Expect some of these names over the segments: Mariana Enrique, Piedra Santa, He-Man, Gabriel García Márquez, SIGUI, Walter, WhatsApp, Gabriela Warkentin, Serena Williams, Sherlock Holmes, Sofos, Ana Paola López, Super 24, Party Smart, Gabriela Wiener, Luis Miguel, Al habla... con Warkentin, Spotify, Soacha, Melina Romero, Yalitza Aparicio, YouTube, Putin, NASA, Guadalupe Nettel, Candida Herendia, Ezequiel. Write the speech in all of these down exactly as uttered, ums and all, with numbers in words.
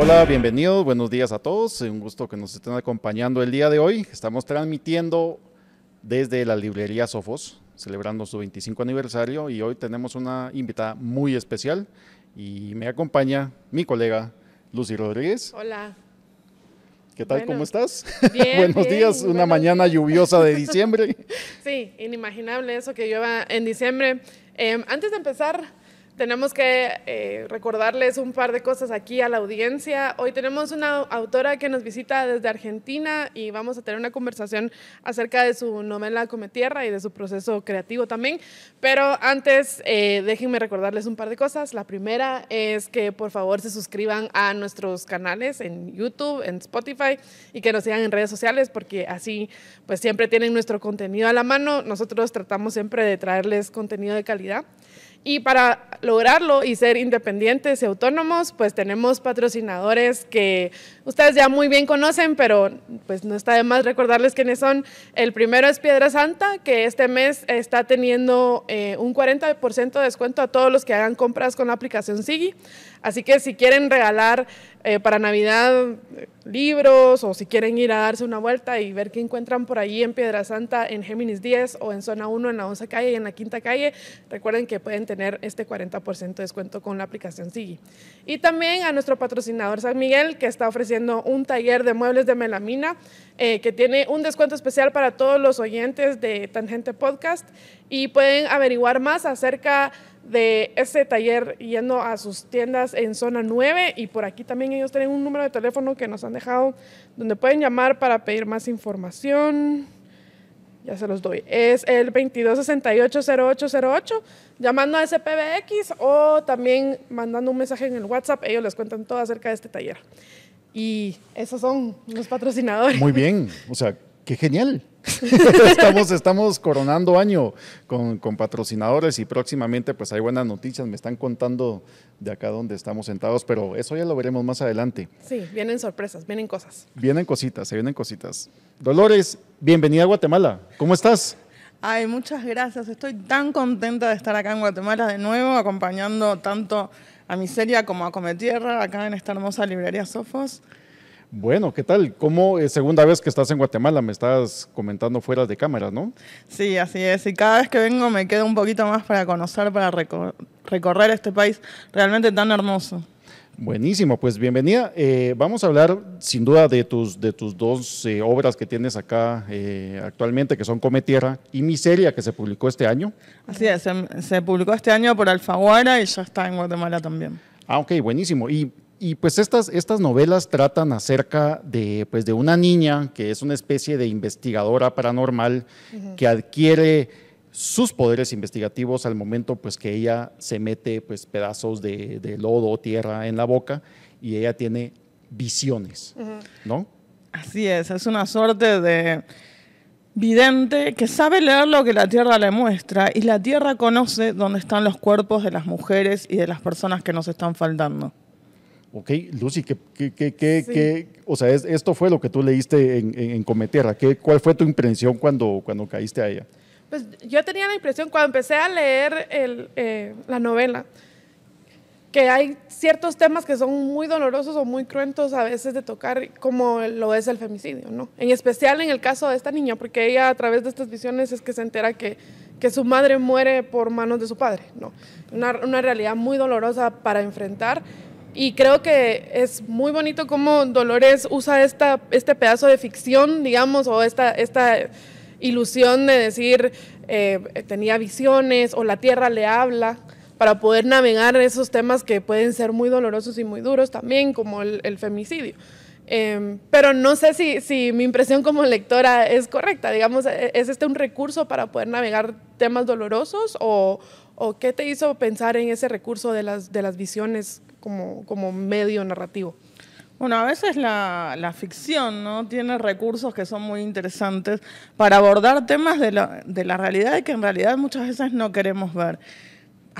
Hola, bienvenidos, buenos días a todos, un gusto que nos estén acompañando el día de hoy. Estamos transmitiendo desde la librería Sofos, celebrando su veinticinco aniversario, y hoy tenemos una invitada muy especial y me acompaña mi colega Lucy Rodríguez. Hola. ¿Qué tal? Bueno, ¿cómo estás? Bien, buenos bien, días, una buenos mañana días. Lluviosa de diciembre. Sí, inimaginable eso que llueva en diciembre. Eh, antes de empezar, tenemos que eh, recordarles un par de cosas aquí a la audiencia. Hoy tenemos una autora que nos visita desde Argentina y vamos a tener una conversación acerca de su novela Cometierra y de su proceso creativo también. Pero antes, eh, déjenme recordarles un par de cosas. La primera es que por favor se suscriban a nuestros canales en YouTube, en Spotify, y que nos sigan en redes sociales, porque así pues siempre tienen nuestro contenido a la mano. Nosotros tratamos siempre de traerles contenido de calidad. Y para lograrlo y ser independientes y autónomos, pues tenemos patrocinadores que ustedes ya muy bien conocen, pero pues no está de más recordarles quiénes son. El primero es Piedra Santa, que este mes está teniendo eh, un cuarenta por ciento de descuento a todos los que hagan compras con la aplicación SIGUI. Así que si quieren regalar eh, para Navidad eh, libros, o si quieren ir a darse una vuelta y ver qué encuentran por ahí en Piedra Santa, en Géminis diez o en Zona uno, en la once calle y en la quinta calle, recuerden que pueden tener este cuarenta por ciento de descuento con la aplicación SIGUI. Y también a nuestro patrocinador San Miguel, que está ofreciendo un taller de muebles de melamina eh, que tiene un descuento especial para todos los oyentes de Tangente Podcast, y pueden averiguar más acerca de ese taller yendo a sus tiendas en Zona nueve, y por aquí también ellos tienen un número de teléfono que nos han dejado donde pueden llamar para pedir más información. Ya se los doy, es el veintidós sesenta y ocho cero ocho cero ocho, llamando a S P B X o también mandando un mensaje en el WhatsApp, ellos les cuentan todo acerca de este taller. Y esos son los patrocinadores. Muy bien, o sea, ¡qué genial! estamos, estamos coronando año con, con patrocinadores, y próximamente pues hay buenas noticias, me están contando de acá donde estamos sentados, pero eso ya lo veremos más adelante. Sí, vienen sorpresas, vienen cosas. Vienen cositas, se vienen cositas. Dolores, bienvenida a Guatemala, ¿cómo estás? Ay, muchas gracias, estoy tan contenta de estar acá en Guatemala de nuevo, acompañando tanto a Miseria como a Cometierra, acá en esta hermosa librería Sofos. Bueno, ¿qué tal? ¿Cómo es segunda vez que estás en Guatemala? Me estás comentando fuera de cámara, ¿no? Sí, así es. Y cada vez que vengo me quedo un poquito más para conocer, para recor- recorrer este país realmente tan hermoso. Buenísimo, pues bienvenida. Eh, vamos a hablar sin duda de tus, de tus dos eh, obras que tienes acá eh, actualmente, que son Cometierra y Miseria, que se publicó este año. Así es, se, se publicó este año por Alfaguara y ya está en Guatemala también. Ah, ok, buenísimo. Y... Y pues estas, estas novelas tratan acerca de, pues de una niña que es una especie de investigadora paranormal, uh-huh, que adquiere sus poderes investigativos al momento pues, que ella se mete pues, pedazos de, de lodo o tierra en la boca, y ella tiene visiones, uh-huh, ¿no? Así es, es una suerte de vidente que sabe leer lo que la tierra le muestra, y la tierra conoce dónde están los cuerpos de las mujeres y de las personas que nos están faltando. Ok, Lucy, ¿qué, qué, qué, qué, sí. qué, o sea, es, esto fue lo que tú leíste en, en, en Cometierra. ¿Qué, ¿Cuál fue tu impresión cuando, cuando caíste a ella? Pues yo tenía la impresión, cuando empecé a leer el, eh, la novela, que hay ciertos temas que son muy dolorosos o muy cruentos a veces de tocar, como lo es el femicidio, ¿no? En especial en el caso de esta niña, porque ella a través de estas visiones es que se entera que, que su madre muere por manos de su padre, ¿no? Una, una realidad muy dolorosa para enfrentar. Y creo que es muy bonito cómo Dolores usa esta, este pedazo de ficción, digamos, o esta, esta ilusión de decir, eh, tenía visiones o la tierra le habla, para poder navegar esos temas que pueden ser muy dolorosos y muy duros también, como el, el femicidio. Eh, pero no sé si, si mi impresión como lectora es correcta, digamos, ¿es este un recurso para poder navegar temas dolorosos? ¿O, o qué te hizo pensar en ese recurso de las, de las visiones Como, como medio narrativo? Bueno, a veces la, la ficción, ¿no?, tiene recursos que son muy interesantes para abordar temas de la, de la realidad, que en realidad muchas veces no queremos ver.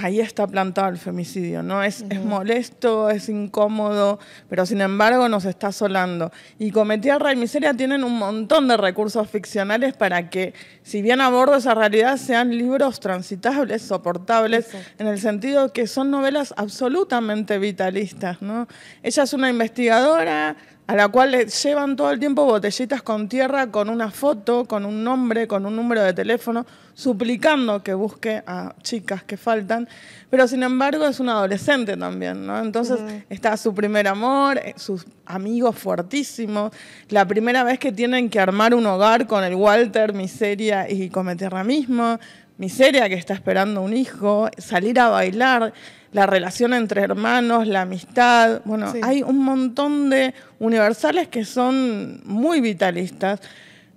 ahí está plantado el femicidio, ¿no? Es, uh-huh. es molesto, es incómodo, pero sin embargo nos está asolando. Y Cometierra y Miseria tienen un montón de recursos ficcionales para que, si bien abordo esa realidad, sean libros transitables, soportables, sí. en el sentido que son novelas absolutamente vitalistas, ¿no? Ella es una investigadora a la cual le llevan todo el tiempo botellitas con tierra, con una foto, con un nombre, con un número de teléfono, suplicando que busque a chicas que faltan, pero sin embargo es una adolescente también, ¿no? Entonces uh-huh. está su primer amor, sus amigos fuertísimos, la primera vez que tienen que armar un hogar con el Walter, Miseria y Cometierra mismo, Miseria que está esperando un hijo, salir a bailar, la relación entre hermanos, la amistad, bueno, sí. hay un montón de universales que son muy vitalistas.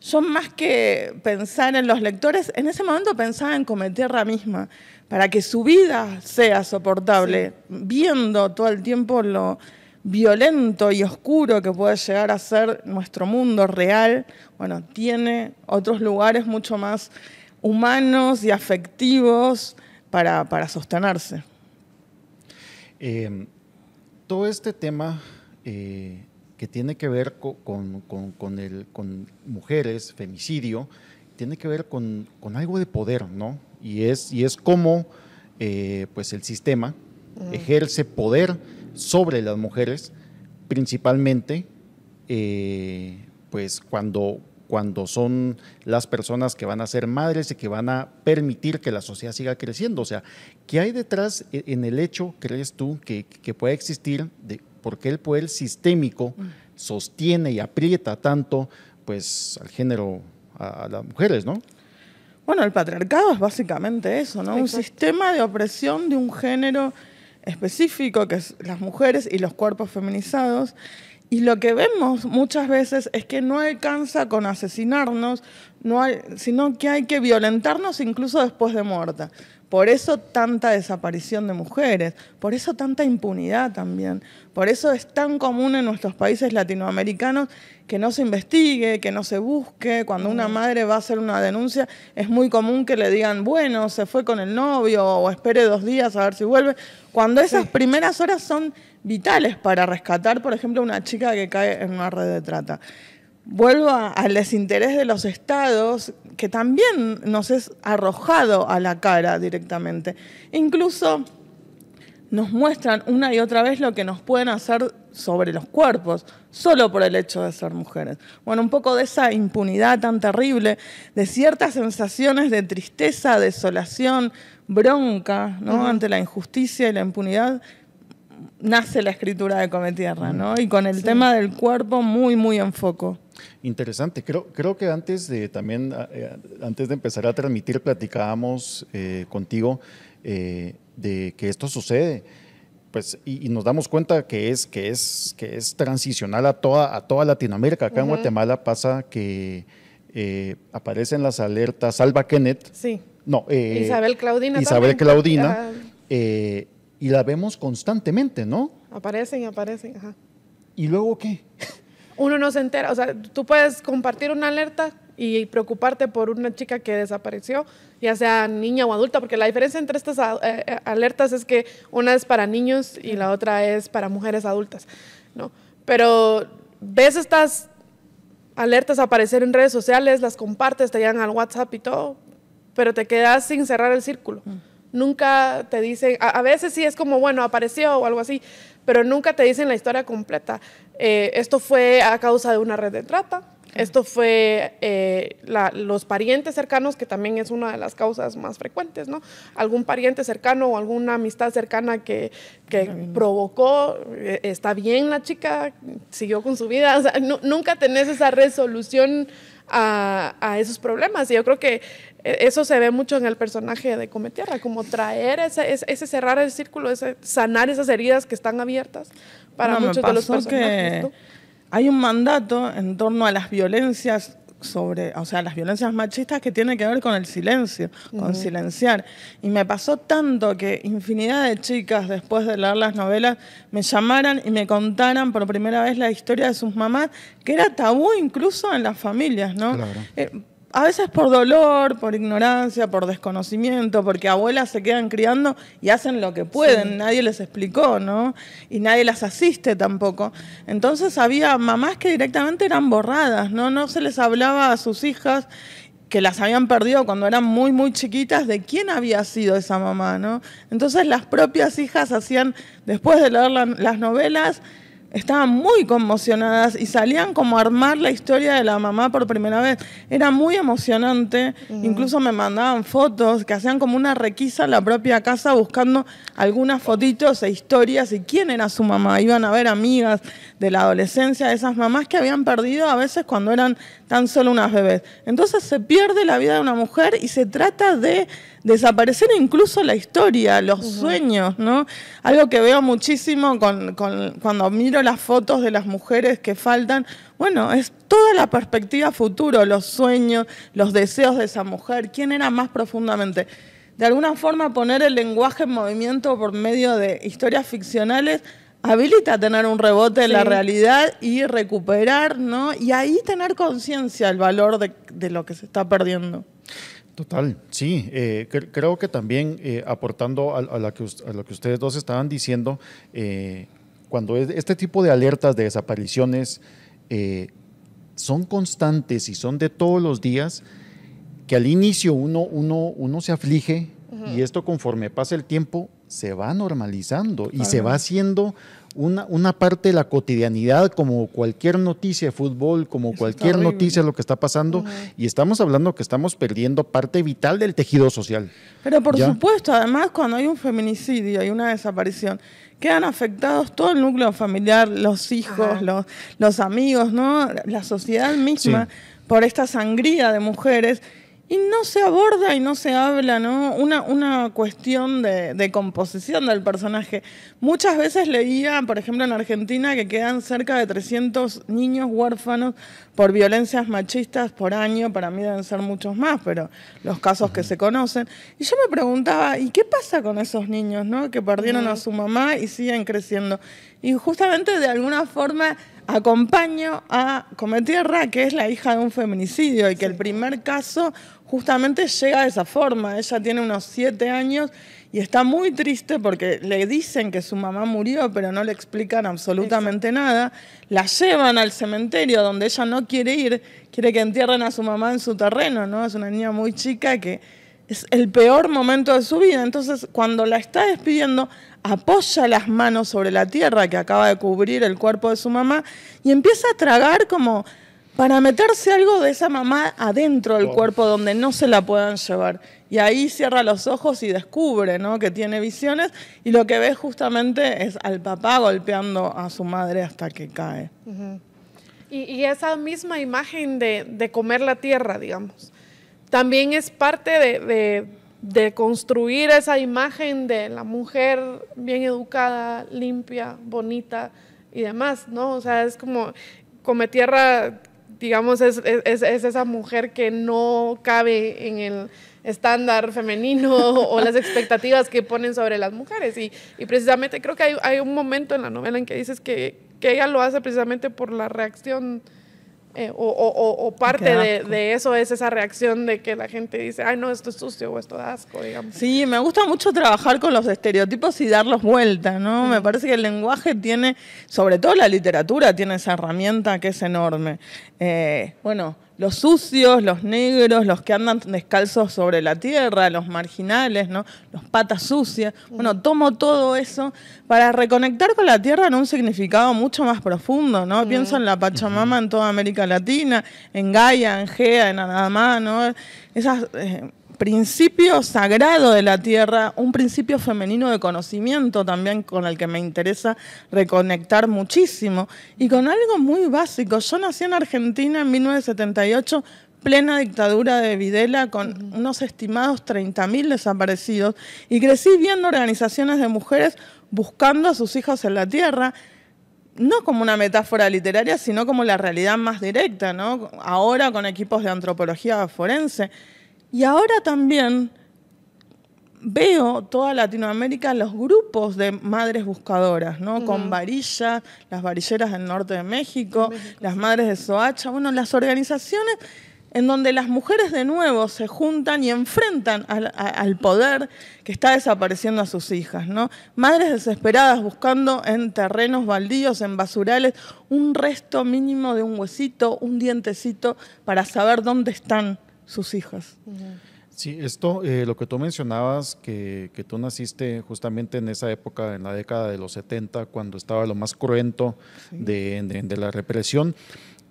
Yo más que pensar en los lectores, en ese momento pensaba en Cometierra misma, para que su vida sea soportable, sí. viendo todo el tiempo lo violento y oscuro que puede llegar a ser nuestro mundo real. Bueno, tiene otros lugares mucho más humanos y afectivos para, para sostenerse. Eh, todo este tema eh, que tiene que ver con, con, con, el, con mujeres, femicidio, tiene que ver con, con algo de poder, ¿no? Y es, y es cómo eh, pues el sistema mm. ejerce poder sobre las mujeres, principalmente eh, pues cuando, cuando son las personas que van a ser madres y que van a permitir que la sociedad siga creciendo. O sea, ¿qué hay detrás en el hecho, crees tú, que, que puede existir de por qué el poder sistémico sostiene y aprieta tanto pues, al género, a, a las mujeres, ¿no? Bueno, el patriarcado es básicamente eso, ¿no? Exacto. Un sistema de opresión de un género específico, que es las mujeres y los cuerpos feminizados. Y lo que vemos muchas veces es que no alcanza con asesinarnos, no hay, sino que hay que violentarnos incluso después de muerta. Por eso tanta desaparición de mujeres, por eso tanta impunidad también, por eso es tan común en nuestros países latinoamericanos que no se investigue, que no se busque. Cuando una madre va a hacer una denuncia es muy común que le digan, bueno, se fue con el novio o espere dos días a ver si vuelve, cuando esas sí. primeras horas son vitales para rescatar, por ejemplo, una chica que cae en una red de trata. Vuelvo al desinterés de los estados, que también nos es arrojado a la cara directamente. Incluso nos muestran una y otra vez lo que nos pueden hacer sobre los cuerpos, solo por el hecho de ser mujeres. Bueno, un poco de esa impunidad tan terrible, de ciertas sensaciones de tristeza, desolación, bronca, ¿no? Uh-huh. ante la injusticia y la impunidad, nace la escritura de Cometierra, ¿no? Y con el sí. tema del cuerpo muy, muy en foco. Interesante. Creo, creo que antes de también, eh, antes de empezar a transmitir, platicábamos eh, contigo eh, de que esto sucede, pues, y, y nos damos cuenta que es, que es, que es transicional a toda, a toda Latinoamérica. Acá uh-huh. en Guatemala pasa que eh, aparecen las alertas Salva Kenneth. Sí. No. Eh, Isabel Claudina. Isabel también. Claudina. Eh, Y la vemos constantemente, ¿no? Aparecen y aparecen, ajá. ¿Y luego qué? Uno no se entera, o sea, tú puedes compartir una alerta y preocuparte por una chica que desapareció, ya sea niña o adulta, porque la diferencia entre estas alertas es que una es para niños y la otra es para mujeres adultas, ¿no? Pero ves estas alertas aparecer en redes sociales, las compartes, te llegan al WhatsApp y todo, pero te quedas sin cerrar el círculo. Mm. Nunca te dicen, a, a veces sí es como, bueno, apareció o algo así, pero nunca te dicen la historia completa. Eh, esto fue a causa de una red de trata, sí. esto fue eh, la, los parientes cercanos, que también es una de las causas más frecuentes, ¿no? Algún pariente cercano o alguna amistad cercana que, que no, provocó, eh, está bien la chica, siguió con su vida, o sea, no, nunca tenés esa resolución a, a esos problemas, y yo creo que eso se ve mucho en el personaje de Cometierra, como traer ese, ese, ese cerrar el círculo, ese sanar esas heridas que están abiertas para no, muchos de los personajes. Que hay un mandato en torno a las violencias sobre, o sea, las violencias machistas que tiene que ver con el silencio, uh-huh. con silenciar. Y me pasó tanto que infinidad de chicas después de leer las novelas me llamaran y me contaran por primera vez la historia de sus mamás, que era tabú incluso en las familias, ¿no? Claro. Eh, a veces por dolor, por ignorancia, por desconocimiento, porque abuelas se quedan criando y hacen lo que pueden, sí. Nadie les explicó, ¿no? Y nadie las asiste tampoco. Entonces había mamás que directamente eran borradas, ¿no? No se les hablaba a sus hijas que las habían perdido cuando eran muy, muy chiquitas, de quién había sido esa mamá, ¿no? Entonces las propias hijas hacían, después de leer la, las novelas, estaban muy conmocionadas y salían como a armar la historia de la mamá por primera vez. Era muy emocionante. Mm. Incluso me mandaban fotos, que hacían como una requisa en la propia casa buscando algunas fotitos e historias y quién era su mamá. Iban a ver amigas de la adolescencia de esas mamás que habían perdido a veces cuando eran tan solo unas bebés. Entonces se pierde la vida de una mujer y se trata de desaparecer incluso la historia, los uh-huh. sueños, ¿no? Algo que veo muchísimo con, con, cuando miro las fotos de las mujeres que faltan. Bueno, es toda la perspectiva futuro, los sueños, los deseos de esa mujer, quién era más profundamente. De alguna forma poner el lenguaje en movimiento por medio de historias ficcionales habilita tener un rebote sí. en la realidad y recuperar, ¿no? Y ahí tener conciencia del valor de, de lo que se está perdiendo. Total, sí. Eh, cre creo que también eh, aportando a, a, la que, a lo que ustedes dos estaban diciendo, eh, cuando es, este tipo de alertas de desapariciones eh, son constantes y son de todos los días, que al inicio uno, uno, uno se aflige uh-huh. y esto conforme pasa el tiempo se va normalizando y se va haciendo una, una parte de la cotidianidad, como cualquier noticia de fútbol, como cualquier noticia de lo que está pasando, uh-huh. y estamos hablando que estamos perdiendo parte vital del tejido social. Pero por ¿Ya? supuesto, además cuando hay un feminicidio y una desaparición, quedan afectados todo el núcleo familiar, los hijos, los, los amigos, ¿no? La sociedad misma, sí. por esta sangría de mujeres. Y no se aborda y no se habla, ¿no? Una, una cuestión de, de composición del personaje. Muchas veces leía, por ejemplo, en Argentina, que quedan cerca de trescientos niños huérfanos por violencias machistas por año. Para mí deben ser muchos más, pero los casos que se conocen. Y yo me preguntaba, ¿y qué pasa con esos niños, ¿no? Que perdieron a su mamá y siguen creciendo. Y justamente de alguna forma acompaño a Cometierra, que es la hija de un feminicidio, y que sí. el primer caso justamente llega de esa forma. Ella tiene unos siete años y está muy triste porque le dicen que su mamá murió, pero no le explican absolutamente Exacto. nada. La llevan al cementerio donde ella no quiere ir, quiere que entierren a su mamá en su terreno, ¿no? Es una niña muy chica que es el peor momento de su vida. Entonces, cuando la está despidiendo, apoya las manos sobre la tierra que acaba de cubrir el cuerpo de su mamá y empieza a tragar como para meterse algo de esa mamá adentro del cuerpo donde no se la puedan llevar. Y ahí cierra los ojos y descubre, ¿no? que tiene visiones y lo que ve justamente es al papá golpeando a su madre hasta que cae. Uh-huh. y, y esa misma imagen de, de comer la tierra, digamos, también es parte de... de de construir esa imagen de la mujer bien educada, limpia, bonita y demás, ¿no? O sea, es como Cometierra, digamos, es, es, es esa mujer que no cabe en el estándar femenino o las expectativas que ponen sobre las mujeres. Y, y precisamente creo que hay, hay un momento en la novela en que dices que, que ella lo hace precisamente por la reacción Eh, o, o, o parte de, de eso es esa reacción de que la gente dice, ay no, esto es sucio o esto da asco, digamos. Sí, me gusta mucho trabajar con los estereotipos y darlos vuelta, ¿no? Mm. Me parece que el lenguaje tiene, sobre todo la literatura, tiene esa herramienta que es enorme. Eh, bueno, los sucios, los negros, los que andan descalzos sobre la tierra, los marginales, ¿no? Los patas sucias. Bueno, tomo todo eso para reconectar con la tierra en un significado mucho más profundo, ¿no? Uh-huh. Pienso en la Pachamama en toda América Latina, en Gaia, en Gea, en Adamá, ¿no? Esas... Eh, principio sagrado de la tierra, un principio femenino de conocimiento también con el que me interesa reconectar muchísimo y con algo muy básico. Yo nací en Argentina en mil novecientos setenta y ocho, plena dictadura de Videla, con unos estimados treinta mil desaparecidos y crecí viendo organizaciones de mujeres buscando a sus hijos en la tierra, no como una metáfora literaria, sino como la realidad más directa, ¿no? Ahora con equipos de antropología forense. Y ahora también veo toda Latinoamérica los grupos de madres buscadoras, ¿no? Uh-huh. Con varillas, las varilleras del norte de México, México, las madres de Soacha, bueno, las organizaciones en donde las mujeres de nuevo se juntan y enfrentan al, a, al poder que está desapareciendo a sus hijas, ¿no? Madres desesperadas buscando en terrenos baldíos, en basurales, un resto mínimo de un huesito, un dientecito, para saber dónde están sus hijas. Sí, esto, eh, lo que tú mencionabas, que, que tú naciste justamente en esa época, en la década de los setenta, cuando estaba lo más cruento sí. de, de, de la represión.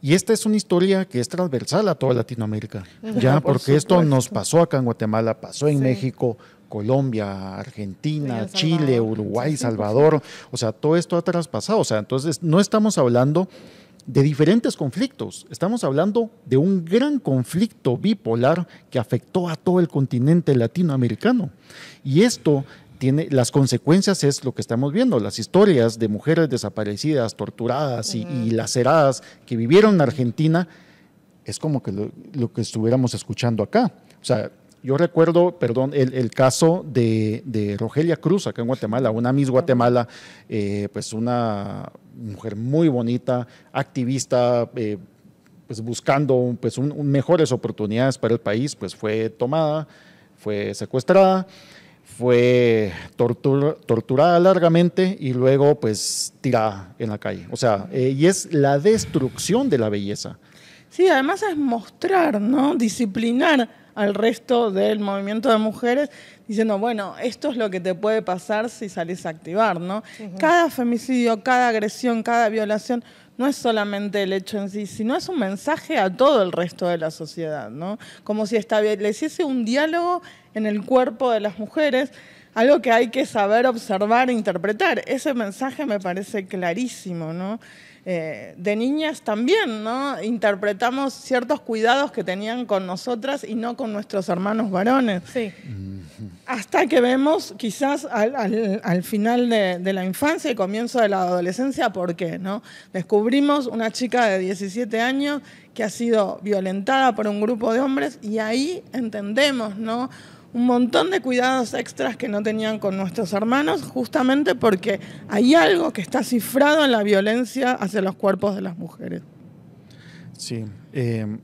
Y esta es una historia que es transversal a toda Latinoamérica, ya porque esto nos pasó acá en Guatemala, pasó en sí. México, Colombia, Argentina, sí, Chile, Uruguay, sí, sí, Salvador, o sea, todo esto ha traspasado, o sea, entonces no estamos hablando de diferentes conflictos, estamos hablando de un gran conflicto bipolar que afectó a todo el continente latinoamericano, y esto tiene, las consecuencias es lo que estamos viendo, las historias de mujeres desaparecidas, torturadas y, uh-huh. y laceradas que vivieron en Argentina, es como que lo, lo que estuviéramos escuchando acá. O sea, yo recuerdo, perdón, el, el caso de, de Rogelia Cruz acá en Guatemala, una Miss Guatemala, eh, pues una mujer muy bonita, activista, eh, pues buscando pues un, un mejores oportunidades para el país, pues fue tomada, fue secuestrada, fue tortura, torturada largamente y luego pues tirada en la calle. O sea, eh, y es la destrucción de la belleza. Sí, además es mostrar, ¿no? Disciplinar al resto del movimiento de mujeres diciendo, bueno, esto es lo que te puede pasar si salís a activar, ¿no? Uh-huh. Cada femicidio, cada agresión, cada violación no es solamente el hecho en sí, sino es un mensaje a todo el resto de la sociedad, ¿no? Como si estableciese un diálogo en el cuerpo de las mujeres, algo que hay que saber observar e interpretar. Ese mensaje me parece clarísimo, ¿no? Eh, de niñas también, ¿no? Interpretamos ciertos cuidados que tenían con nosotras y no con nuestros hermanos varones. Sí. Hasta que vemos quizás al, al, al final de, de la infancia y comienzo de la adolescencia, ¿por qué, no? Descubrimos una chica de diecisiete años que ha sido violentada por un grupo de hombres y ahí entendemos, ¿no? Un montón de cuidados extras que no tenían con nuestros hermanos, justamente porque hay algo que está cifrado en la violencia hacia los cuerpos de las mujeres. Sí, eh,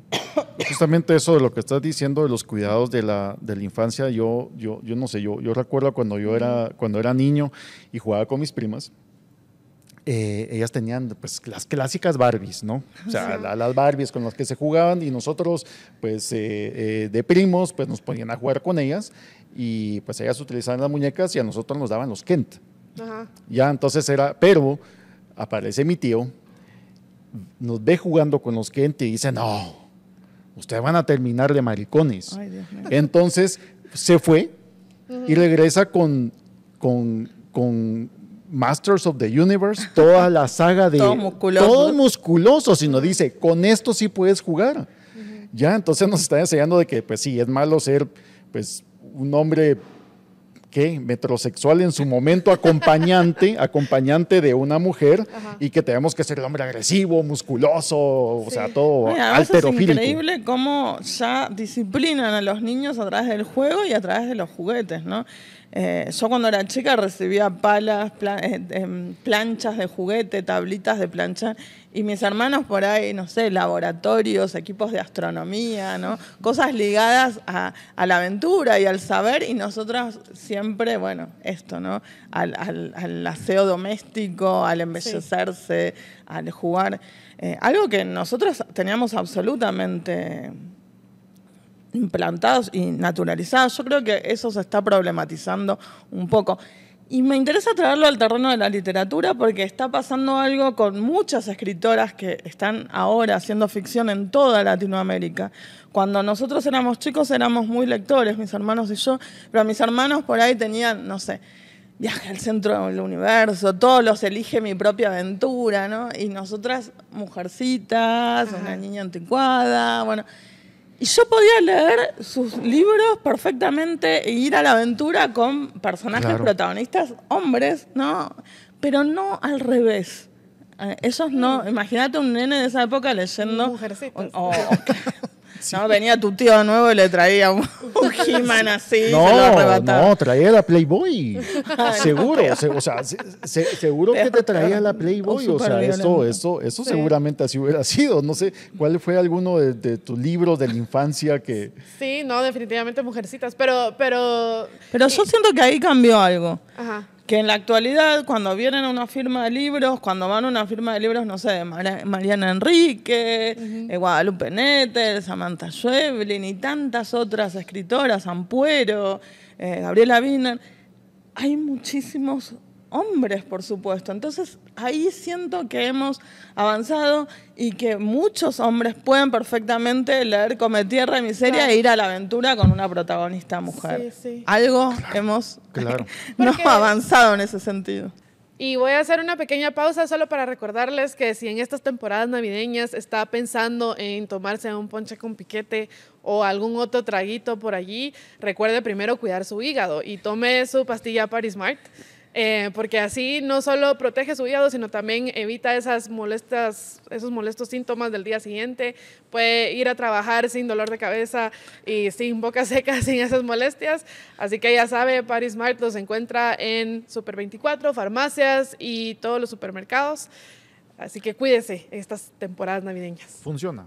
justamente eso de lo que estás diciendo de los cuidados de la, de la infancia, yo, yo, yo no sé, yo, yo recuerdo cuando yo era, cuando era niño y jugaba con mis primas, Eh, ellas tenían pues las clásicas Barbies, ¿no? O sea, sí. la, las Barbies con las que se jugaban y nosotros pues eh, eh, de primos pues nos ponían a jugar con ellas y pues ellas utilizaban las muñecas y a nosotros nos daban los Kent. Ajá. Ya entonces era, pero aparece mi tío, nos ve jugando con los Kent y dice, no, ustedes van a terminar de maricones. Ay, Dios mío. Entonces se fue uh-huh. y regresa con con, con Masters of the Universe, toda la saga de todo musculoso, todo musculoso sino dice, con esto sí puedes jugar. Uh-huh. Ya, entonces nos está enseñando de que pues sí, es malo ser pues un hombre ¿qué? Metrosexual en su momento, acompañante, acompañante de una mujer, ajá. y que tenemos que ser el hombre agresivo, musculoso, o sí. sea, todo alterofílico. Es increíble cómo ya disciplinan a los niños a través del juego y a través de los juguetes, ¿no? Eh, yo cuando era chica recibía palas, plan, eh, planchas de juguete, tablitas de planchar, y mis hermanos por ahí, no sé, laboratorios, equipos de astronomía, ¿no? Cosas ligadas a, a la aventura y al saber, y nosotras siempre, bueno, esto, ¿no? Al, al, al aseo doméstico, al embellecerse, sí. al jugar. Eh, algo que nosotros teníamos absolutamente implantados y naturalizados. Yo creo que eso se está problematizando un poco. Y me interesa traerlo al terreno de la literatura porque está pasando algo con muchas escritoras que están ahora haciendo ficción en toda Latinoamérica. Cuando nosotros éramos chicos éramos muy lectores, mis hermanos y yo, pero mis hermanos por ahí tenían, no sé, Viaje al centro del universo, todos los elige mi propia aventura, ¿no? Y nosotras, mujercitas, ajá. una niña anticuada, bueno... Y yo podía leer sus libros perfectamente e ir a la aventura con personajes claro. protagonistas, hombres, ¿no? Pero no al revés. Ellos no... Imagínate un nene de esa época leyendo... Mujercitas. O, o, Sí. No, venía tu tío nuevo y le traía un, un He-Man así. No, se lo arrebataba. No, traía la Playboy. Ay, seguro, no, se, o sea, se, se, seguro que te traía la Playboy. O sea, esto, esto, esto sí. seguramente así hubiera sido. No sé, ¿cuál fue alguno de, de tus libros de la infancia que...? Sí, no, definitivamente Mujercitas, pero... Pero, pero yo siento que ahí cambió algo. Ajá. Que en la actualidad, cuando vienen a una firma de libros, cuando van a una firma de libros, no sé, de Mar Mariana Enrique, uh-huh. de Guadalupe Nettel, Samantha Schweblin y tantas otras escritoras, Ampuero, eh, Gabriela Wiener, hay muchísimos hombres, por supuesto. Entonces, ahí siento que hemos avanzado y que muchos hombres pueden perfectamente leer Cometierra y Miseria claro. e ir a la aventura con una protagonista mujer. Sí, sí. Algo claro, hemos claro. no avanzado en ese sentido. Y voy a hacer una pequeña pausa solo para recordarles que si en estas temporadas navideñas está pensando en tomarse un ponche con piquete o algún otro traguito por allí, recuerde primero cuidar su hígado y tome su pastilla Party Smart. Eh, porque así no solo protege su hígado, sino también evita esas molestas, esos molestos síntomas del día siguiente. Puede ir a trabajar sin dolor de cabeza y sin boca seca, sin esas molestias. Así que ya sabe, Party Smart los encuentra en Super veinticuatro, farmacias y todos los supermercados. Así que cuídese estas temporadas navideñas. Funciona.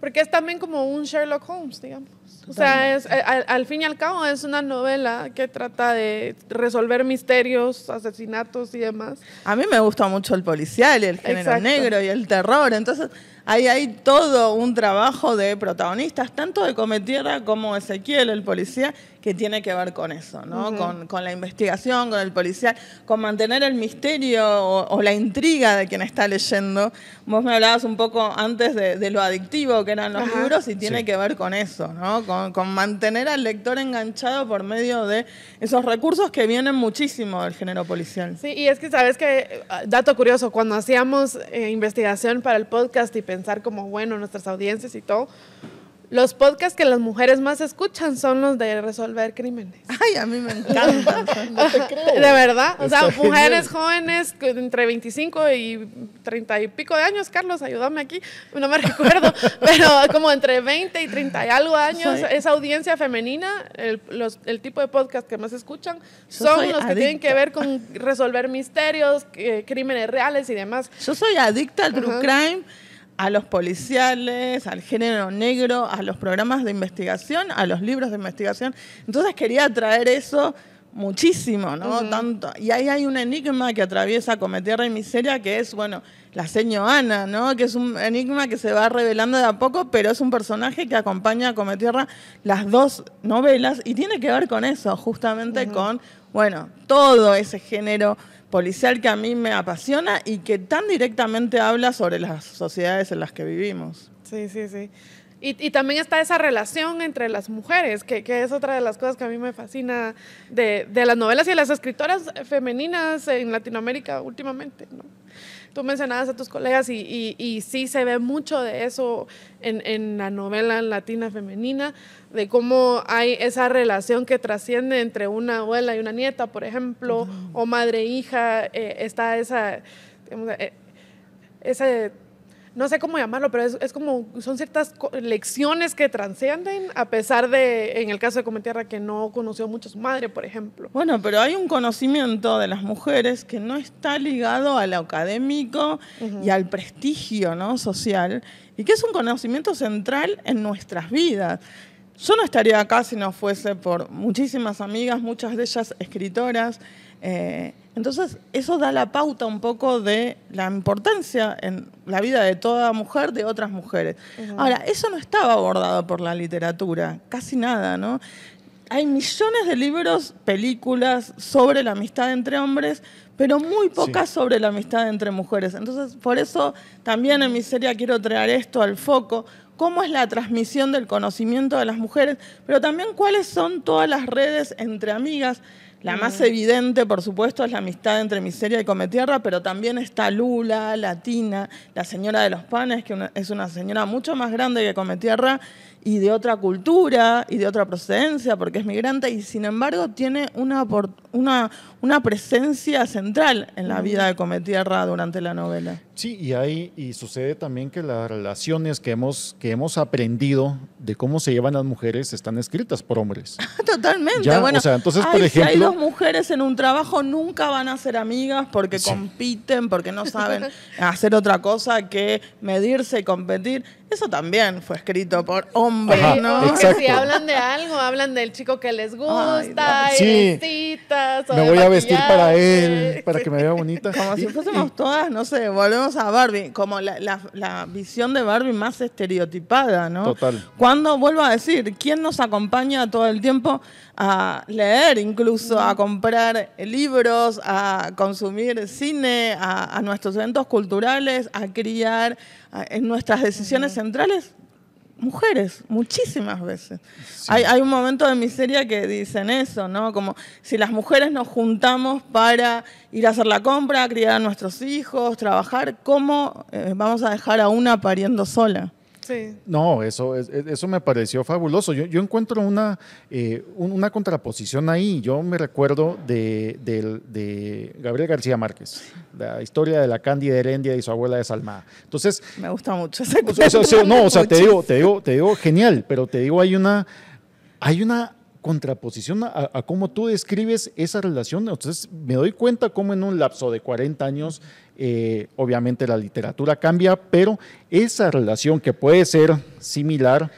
Porque es también como un Sherlock Holmes, digamos. Totalmente. O sea, es, al, al fin y al cabo es una novela que trata de resolver misterios, asesinatos y demás. A mí me gusta mucho el policial, el género Exacto. negro y el terror. Entonces, ahí hay todo un trabajo de protagonistas, tanto de Cometierra como Ezequiel, el policía, que tiene que ver con eso, ¿no? Uh-huh. con, con la investigación, con el policial, con mantener el misterio o, o la intriga de quien está leyendo. Vos me hablabas un poco antes de, de lo adictivo que eran los Ajá. libros y tiene sí. que ver con eso, ¿no? Con, con mantener al lector enganchado por medio de esos recursos que vienen muchísimo del género policial. Sí, y es que sabes que, dato curioso, cuando hacíamos eh, investigación para el podcast y pensar como, bueno, nuestras audiencias y todo, los podcasts que las mujeres más escuchan son los de resolver crímenes. Ay, a mí me encantan. No te creo. De verdad. O sea, Está mujeres genial. jóvenes entre veinticinco y treinta y pico de años. Carlos, ayúdame aquí. No me recuerdo. Pero como entre veinte y treinta y algo años, sí. esa audiencia femenina, el, los, el tipo de podcast que más escuchan, Yo son los adicta. que tienen que ver con resolver misterios, eh, crímenes reales y demás. Yo soy adicta al true crime, a los policiales, al género negro, a los programas de investigación, a los libros de investigación. Entonces quería traer eso muchísimo, ¿no? Uh-huh. Tanto, y ahí hay un enigma que atraviesa Cometierra y Miseria, que es, bueno, la señora Ana, ¿no? Que es un enigma que se va revelando de a poco, pero es un personaje que acompaña a Cometierra las dos novelas y tiene que ver con eso, justamente uh-huh. con, bueno, todo ese género policial que a mí me apasiona y que tan directamente habla sobre las sociedades en las que vivimos. Sí, sí, sí. Y, y también está esa relación entre las mujeres, que, que es otra de las cosas que a mí me fascina de, de las novelas y de las escritoras femeninas en Latinoamérica últimamente, ¿no? Tú mencionabas a tus colegas y, y, y sí se ve mucho de eso en, en la novela latina femenina, de cómo hay esa relación que trasciende entre una abuela y una nieta, por ejemplo, uh-huh. o madre e hija, eh, está esa, digamos, eh, ese, no sé cómo llamarlo, pero es, es como, son ciertas lecciones que trascienden, a pesar de, en el caso de Cometierra, que no conoció mucho a su madre, por ejemplo. Bueno, pero hay un conocimiento de las mujeres que no está ligado a lo académico uh-huh. y al prestigio, ¿no? social, y que es un conocimiento central en nuestras vidas. Yo no estaría acá si no fuese por muchísimas amigas, muchas de ellas escritoras. Eh, entonces, eso da la pauta un poco de la importancia en la vida de toda mujer, de otras mujeres. Uh-huh. Ahora, eso no estaba abordado por la literatura, casi nada, ¿no? Hay millones de libros, películas sobre la amistad entre hombres, pero muy pocas sí. sobre la amistad entre mujeres. Entonces, por eso también en Miseria quiero traer esto al foco, cómo es la transmisión del conocimiento de las mujeres, pero también cuáles son todas las redes entre amigas, La mm. más evidente, por supuesto, es la amistad entre Miseria y Cometierra, pero también está Lula, Latina, la señora de los panes, que una, es una señora mucho más grande que Cometierra y de otra cultura y de otra procedencia, porque es migrante y, sin embargo, tiene una, una, una presencia central en la vida de Cometierra durante la novela. Sí, y ahí y sucede también que las relaciones que hemos, que hemos aprendido de cómo se llevan las mujeres están escritas por hombres. Totalmente. ¿Ya? Bueno, o sea, entonces, ay, por ejemplo, si hay dos mujeres en un trabajo, nunca van a ser amigas porque sí. compiten, porque no saben hacer otra cosa que medirse y competir. Eso también fue escrito por hombres, ajá, ¿no? Exacto. Que si hablan de algo, hablan del chico que les gusta, ay, sí. vestitas, o me voy a vestir para él, para que me vea bonita. Como si fuésemos todas, no sé, volvemos a Barbie, como la, la, la visión de Barbie más estereotipada, ¿no? Total. Cuando, vuelvo a decir, ¿quién nos acompaña todo el tiempo a leer, incluso a comprar libros, a consumir cine, a, a nuestros eventos culturales, a criar, a, en nuestras decisiones uh-huh. centrales? Mujeres, muchísimas veces. Sí. Hay, hay un momento de Miseria que dicen eso, ¿no? Como si las mujeres nos juntamos para ir a hacer la compra, criar a nuestros hijos, trabajar, ¿cómo eh, vamos a dejar a una pariendo sola? Sí. No, eso, eso me pareció fabuloso. Yo, yo encuentro una, eh, una contraposición ahí. Yo me recuerdo de, de, de Gabriel García Márquez, la historia de la Candida Herendia y su abuela de Salmada. Entonces, me gusta mucho ese o sea, o sea, No, o sea, te digo, te, digo, te digo genial, pero te digo, hay una, hay una contraposición a, a cómo tú describes esa relación. Entonces, me doy cuenta cómo en un lapso de cuarenta años Eh, obviamente la literatura cambia, pero esa relación que puede ser similar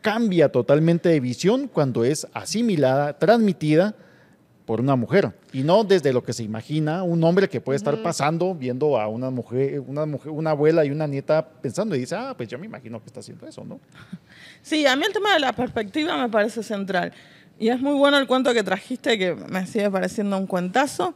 cambia totalmente de visión cuando es asimilada, transmitida por una mujer y no desde lo que se imagina un hombre que puede estar pasando viendo a una mujer, una mujer, una abuela y una nieta pensando y dice, ah, pues yo me imagino que está haciendo eso, ¿no? Sí, a mí el tema de la perspectiva me parece central y es muy bueno el cuento que trajiste que me sigue pareciendo un cuentazo.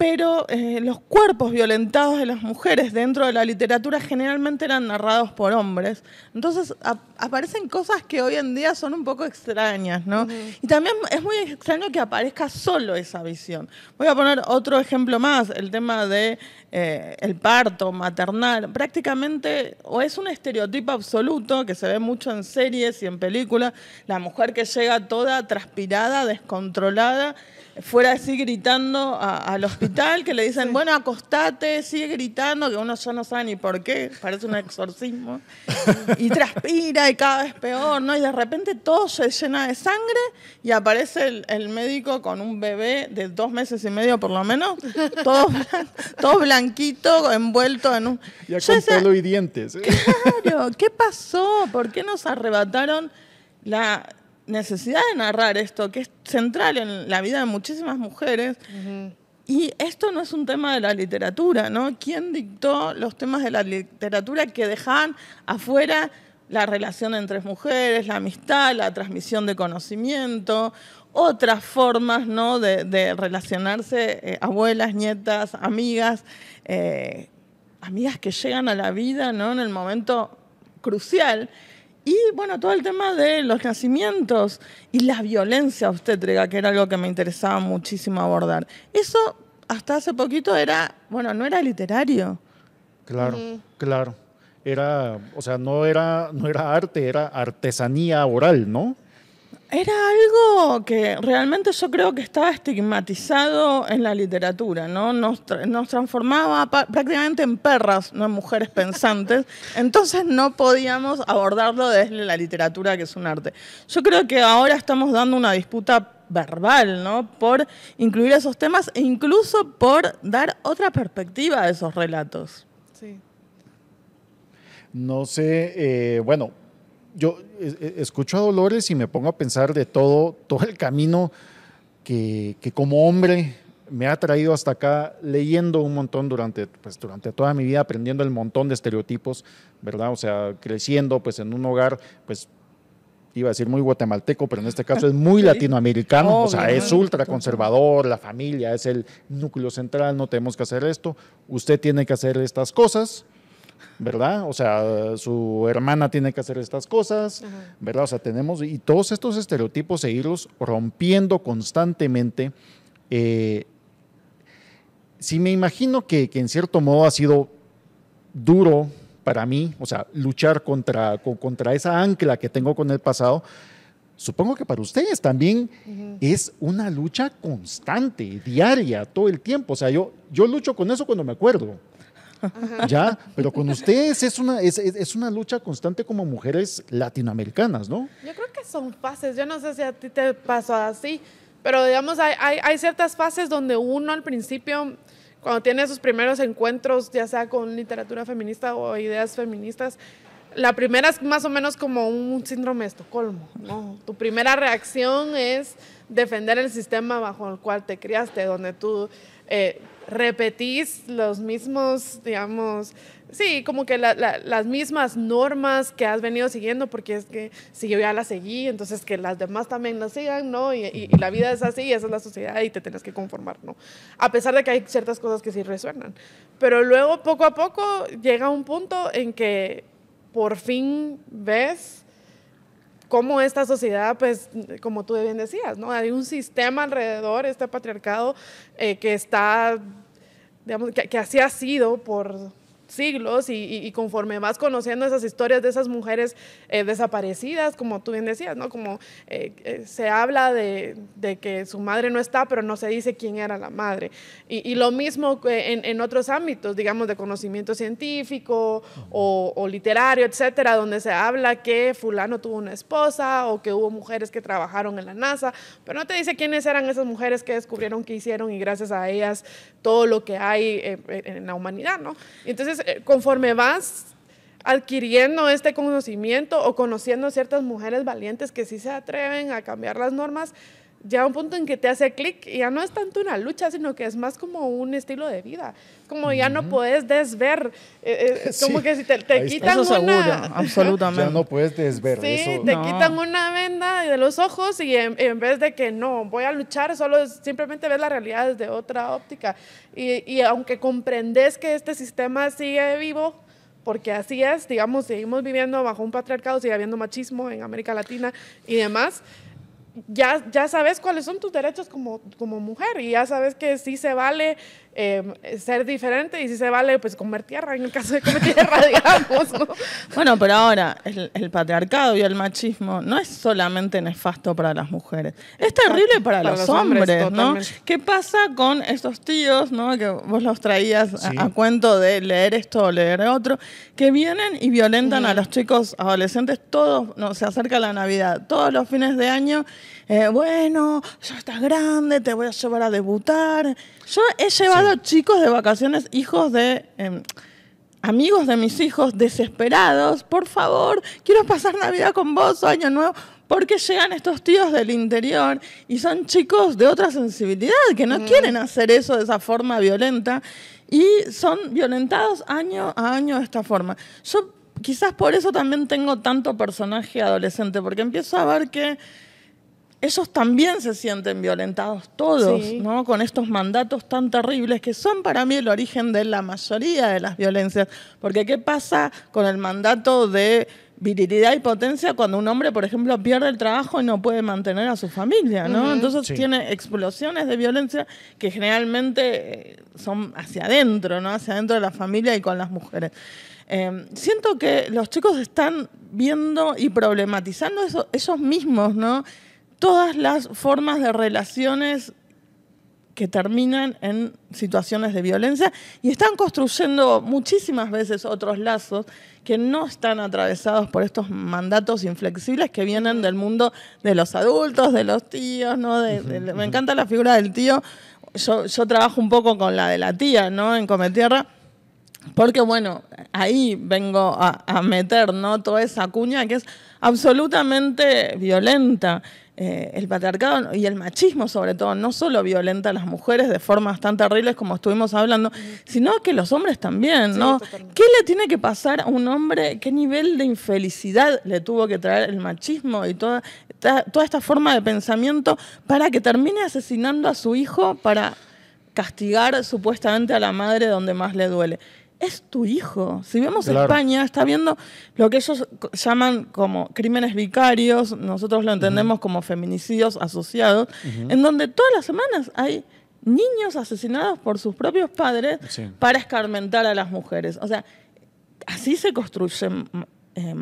Pero eh, los cuerpos violentados de las mujeres dentro de la literatura generalmente eran narrados por hombres. Entonces ap aparecen cosas que hoy en día son un poco extrañas, ¿no? Uh-huh. Y también es muy extraño que aparezca solo esa visión. Voy a poner otro ejemplo más, el tema de eh, el parto maternal. Prácticamente, o es un estereotipo absoluto que se ve mucho en series y en películas, la mujer que llega toda transpirada, descontrolada, fuera así gritando a, al hospital, que le dicen, sí. bueno, acostate, sigue gritando, que uno ya no sabe ni por qué, parece un exorcismo, y transpira y cada vez peor, ¿no? Y de repente todo se llena de sangre y aparece el, el médico con un bebé de dos meses y medio por lo menos, todo, blan, todo blanquito, envuelto en un... Ya con decía, pelo y dientes. ¿Eh? Claro, ¿qué pasó? ¿Por qué nos arrebataron la... necesidad de narrar esto, que es central en la vida de muchísimas mujeres, uh-huh. y esto no es un tema de la literatura, ¿no? ¿Quién dictó los temas de la literatura que dejaban afuera la relación entre mujeres, la amistad, la transmisión de conocimiento, otras formas, ¿no?, de, de relacionarse, eh, abuelas, nietas, amigas, eh, amigas que llegan a la vida, ¿no?, en el momento crucial? Y, bueno, todo el tema de los nacimientos y la violencia obstétrica, que era algo que me interesaba muchísimo abordar. Eso, hasta hace poquito, era, bueno, no era literario. Claro, uh-huh. claro. Era, o sea, no era, no era arte, era artesanía oral, ¿no? Era algo que realmente yo creo que estaba estigmatizado en la literatura, ¿no? Nos, tra nos transformaba prácticamente en perras, no en mujeres pensantes. Entonces no podíamos abordarlo desde la literatura, que es un arte. Yo creo que ahora estamos dando una disputa verbal, ¿no?, por incluir esos temas e incluso por dar otra perspectiva a esos relatos. Sí. No sé, eh, bueno... Yo escucho a Dolores y me pongo a pensar de todo, todo el camino que, que como hombre me ha traído hasta acá, leyendo un montón durante, pues, durante toda mi vida, aprendiendo el montón de estereotipos, ¿verdad? O sea, creciendo pues, en un hogar, pues iba a decir muy guatemalteco, pero en este caso es muy ¿sí? latinoamericano, obvio, o sea, es ultra conservador, la familia es el núcleo central, no tenemos que hacer esto, usted tiene que hacer estas cosas. ¿verdad? O sea, su hermana tiene que hacer estas cosas, ajá, ¿verdad? O sea, tenemos, y todos estos estereotipos e irlos rompiendo constantemente. Eh, sí me imagino que, que en cierto modo ha sido duro para mí, o sea, luchar contra, contra esa ancla que tengo con el pasado. Supongo que para ustedes también uh-huh. es una lucha constante, diaria, todo el tiempo. O sea, yo, yo lucho con eso cuando me acuerdo. Ajá. Ya, pero con ustedes es una, es, es una lucha constante como mujeres latinoamericanas, ¿no? Yo creo que son fases, yo no sé si a ti te pasó así, pero digamos hay, hay, hay ciertas fases donde uno al principio, cuando tiene sus primeros encuentros, ya sea con literatura feminista o ideas feministas, la primera es más o menos como un síndrome de Estocolmo, ¿no? Tu primera reacción es defender el sistema bajo el cual te criaste, donde tú eh, repetís los mismos, digamos, sí, como que la, la, las mismas normas que has venido siguiendo, porque es que si yo ya las seguí, entonces que las demás también las sigan, ¿no? Y, y, y la vida es así, esa es la sociedad y te tienes que conformar, ¿no? A pesar de que hay ciertas cosas que sí resuenan. Pero luego, poco a poco, llega un punto en que por fin ves cómo esta sociedad, pues, como tú bien decías, ¿no? Hay un sistema alrededor, este patriarcado, eh, que está, digamos, que, que así ha sido por siglos y, y, y conforme vas conociendo esas historias de esas mujeres eh, desaparecidas, como tú bien decías, ¿no? Como eh, eh, se habla de, de que su madre no está, pero no se dice quién era la madre. Y, y lo mismo en, en otros ámbitos, digamos, de conocimiento científico o, o literario, etcétera, donde se habla que fulano tuvo una esposa o que hubo mujeres que trabajaron en la NASA, pero no te dice quiénes eran esas mujeres que descubrieron qué hicieron y gracias a ellas todo lo que hay eh, en la humanidad, ¿no? Entonces, conforme vas adquiriendo este conocimiento o conociendo ciertas mujeres valientes que sí se atreven a cambiar las normas, llega un punto en que te hace clic y ya no es tanto una lucha, sino que es más como un estilo de vida. Como ya no puedes desver, eh, eh, sí, como que si te, te quitan eso una... Seguro, absolutamente. Ya no puedes desver. Sí, eso. te no. quitan una venda de los ojos y en, en vez de que no, voy a luchar, solo simplemente ves la realidad desde otra óptica. Y, y aunque comprendes que este sistema sigue vivo, porque así es, digamos, seguimos viviendo bajo un patriarcado, sigue habiendo machismo en América Latina y demás... Ya, ya sabes cuáles son tus derechos como, como mujer y ya sabes que sí se vale eh, ser diferente y sí se vale pues comer tierra, en el caso de comer tierra, digamos, ¿no? Bueno, pero ahora el, el patriarcado y el machismo no es solamente nefasto para las mujeres, es terrible para, para los, los hombres, hombres ¿no? ¿Qué pasa con estos tíos, ¿no? Que vos los traías sí. a, a cuento de leer esto o leer otro, que vienen y violentan mm. a los chicos adolescentes todos, no, se acerca la Navidad, todos los fines de año. Eh, bueno, ya estás grande, te voy a llevar a debutar. Yo he llevado sí. chicos de vacaciones, hijos de... Eh, amigos de mis hijos, desesperados. Por favor, quiero pasar Navidad con vos, Año Nuevo. Porque llegan estos tíos del interior y son chicos de otra sensibilidad, que no mm. quieren hacer eso de esa forma violenta. Y son violentados año a año de esta forma. Yo quizás por eso también tengo tanto personaje adolescente, porque empiezo a ver que... ellos también se sienten violentados todos, sí. ¿no? Con estos mandatos tan terribles que son para mí el origen de la mayoría de las violencias. Porque ¿qué pasa con el mandato de virilidad y potencia cuando un hombre, por ejemplo, pierde el trabajo y no puede mantener a su familia, ¿no? Uh-huh. Entonces sí. tiene explosiones de violencia que generalmente son hacia adentro, ¿no? Hacia adentro de la familia y con las mujeres. Eh, siento que los chicos están viendo y problematizando eso, ellos mismos, ¿no? Todas las formas de relaciones que terminan en situaciones de violencia y están construyendo muchísimas veces otros lazos que no están atravesados por estos mandatos inflexibles que vienen del mundo de los adultos, de los tíos, ¿no? De, de, me encanta la figura del tío. Yo, yo trabajo un poco con la de la tía, ¿no? En Cometierra. Porque, bueno, ahí vengo a, a meter, ¿no? Toda esa cuña que es absolutamente violenta. Eh, el patriarcado y el machismo, sobre todo, no solo violenta a las mujeres de formas tan terribles como estuvimos hablando, sí. sino que los hombres también, ¿no? Sí, ¿qué le tiene que pasar a un hombre? ¿Qué nivel de infelicidad le tuvo que traer el machismo y toda, ta, toda esta forma de pensamiento para que termine asesinando a su hijo para castigar supuestamente a la madre donde más le duele? es tu hijo. Si vemos claro. España, está viendo lo que ellos llaman como crímenes vicarios, nosotros lo entendemos uh-huh. como feminicidios asociados, uh-huh. en donde todas las semanas hay niños asesinados por sus propios padres sí. para escarmentar a las mujeres. O sea, así se construyen eh,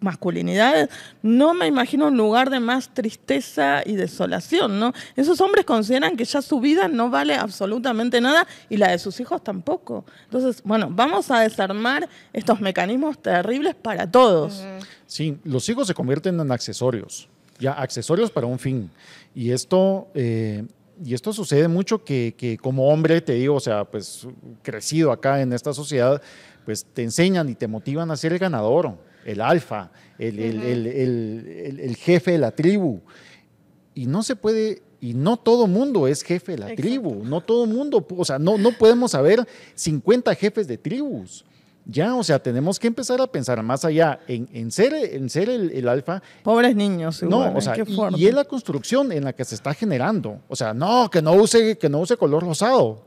masculinidades. No me imagino un lugar de más tristeza y desolación, ¿no? Esos hombres consideran que ya su vida no vale absolutamente nada y la de sus hijos tampoco. Entonces, bueno, vamos a desarmar estos mecanismos terribles para todos. Sí, los hijos se convierten en accesorios, ya accesorios para un fin. Y esto... Eh, Y esto sucede mucho que, que como hombre, te digo, o sea, pues crecido acá en esta sociedad, pues te enseñan y te motivan a ser el ganador, el alfa, el, el, el, el, el, el jefe de la tribu. Y no se puede, y no todo mundo es jefe de la Exacto. tribu, no todo mundo, o sea, no, no podemos haber cincuenta jefes de tribus. Ya, o sea, tenemos que empezar a pensar más allá en, en ser, en ser el, el alfa. Pobres niños. Igual, no, o sea, qué fuerte. Y, y es la construcción en la que se está generando. O sea, no, que no use, que no use color rosado.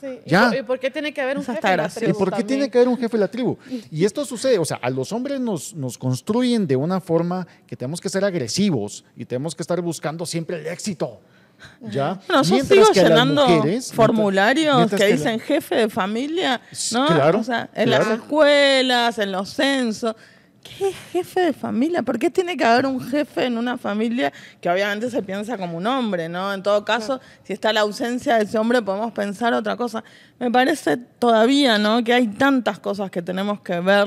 Sí. ¿Ya? ¿Y por qué tiene que haber un jefe de la tribu? ¿Y por qué tiene que haber un jefe de la tribu? Y esto sucede, o sea, a los hombres nos, nos construyen de una forma que tenemos que ser agresivos y tenemos que estar buscando siempre el éxito. ¿Ya? Bueno, yo mientras sigo que llenando mujeres, formularios mientras, mientras que dicen que la... jefe de familia, ¿no? Claro, o sea, en claro. las escuelas, en los censos. ¿Qué jefe de familia? ¿Por qué tiene que haber un jefe en una familia que obviamente se piensa como un hombre, ¿no? En todo caso, claro. si está la ausencia de ese hombre, podemos pensar otra cosa. Me parece todavía, ¿no? Que hay tantas cosas que tenemos que ver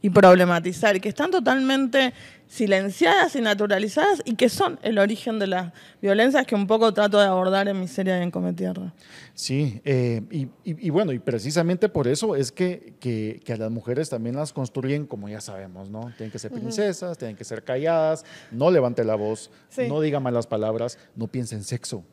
y problematizar, que están totalmente silenciadas y naturalizadas y que son el origen de las violencias que un poco trato de abordar en Miseria y en Cometierra. Sí, eh, y, y, y bueno, y precisamente por eso es que, que, que a las mujeres también las construyen como ya sabemos, ¿no? Tienen que ser princesas, uh-huh. tienen que ser calladas, no levante la voz, sí. no diga malas palabras, no piense en sexo.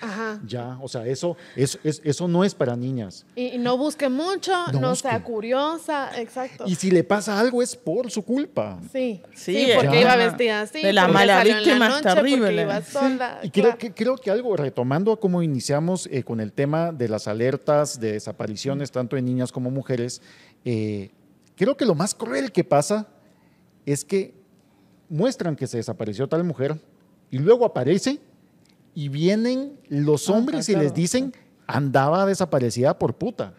Ajá. Ya, o sea, eso, eso, eso no es para niñas. Y, y no busque mucho, no, no busque. Sea curiosa, exacto. Y si le pasa algo es por su culpa. Sí, sí, sí porque ya. iba vestida así. De la mala víctima es terrible. Sí. Y creo que, creo que algo, retomando a cómo iniciamos eh, con el tema de las alertas de desapariciones, tanto de niñas como mujeres, eh, creo que lo más cruel que pasa es que muestran que se desapareció tal mujer y luego aparece. Y vienen los hombres ah, claro. y les dicen, andaba desaparecida por puta.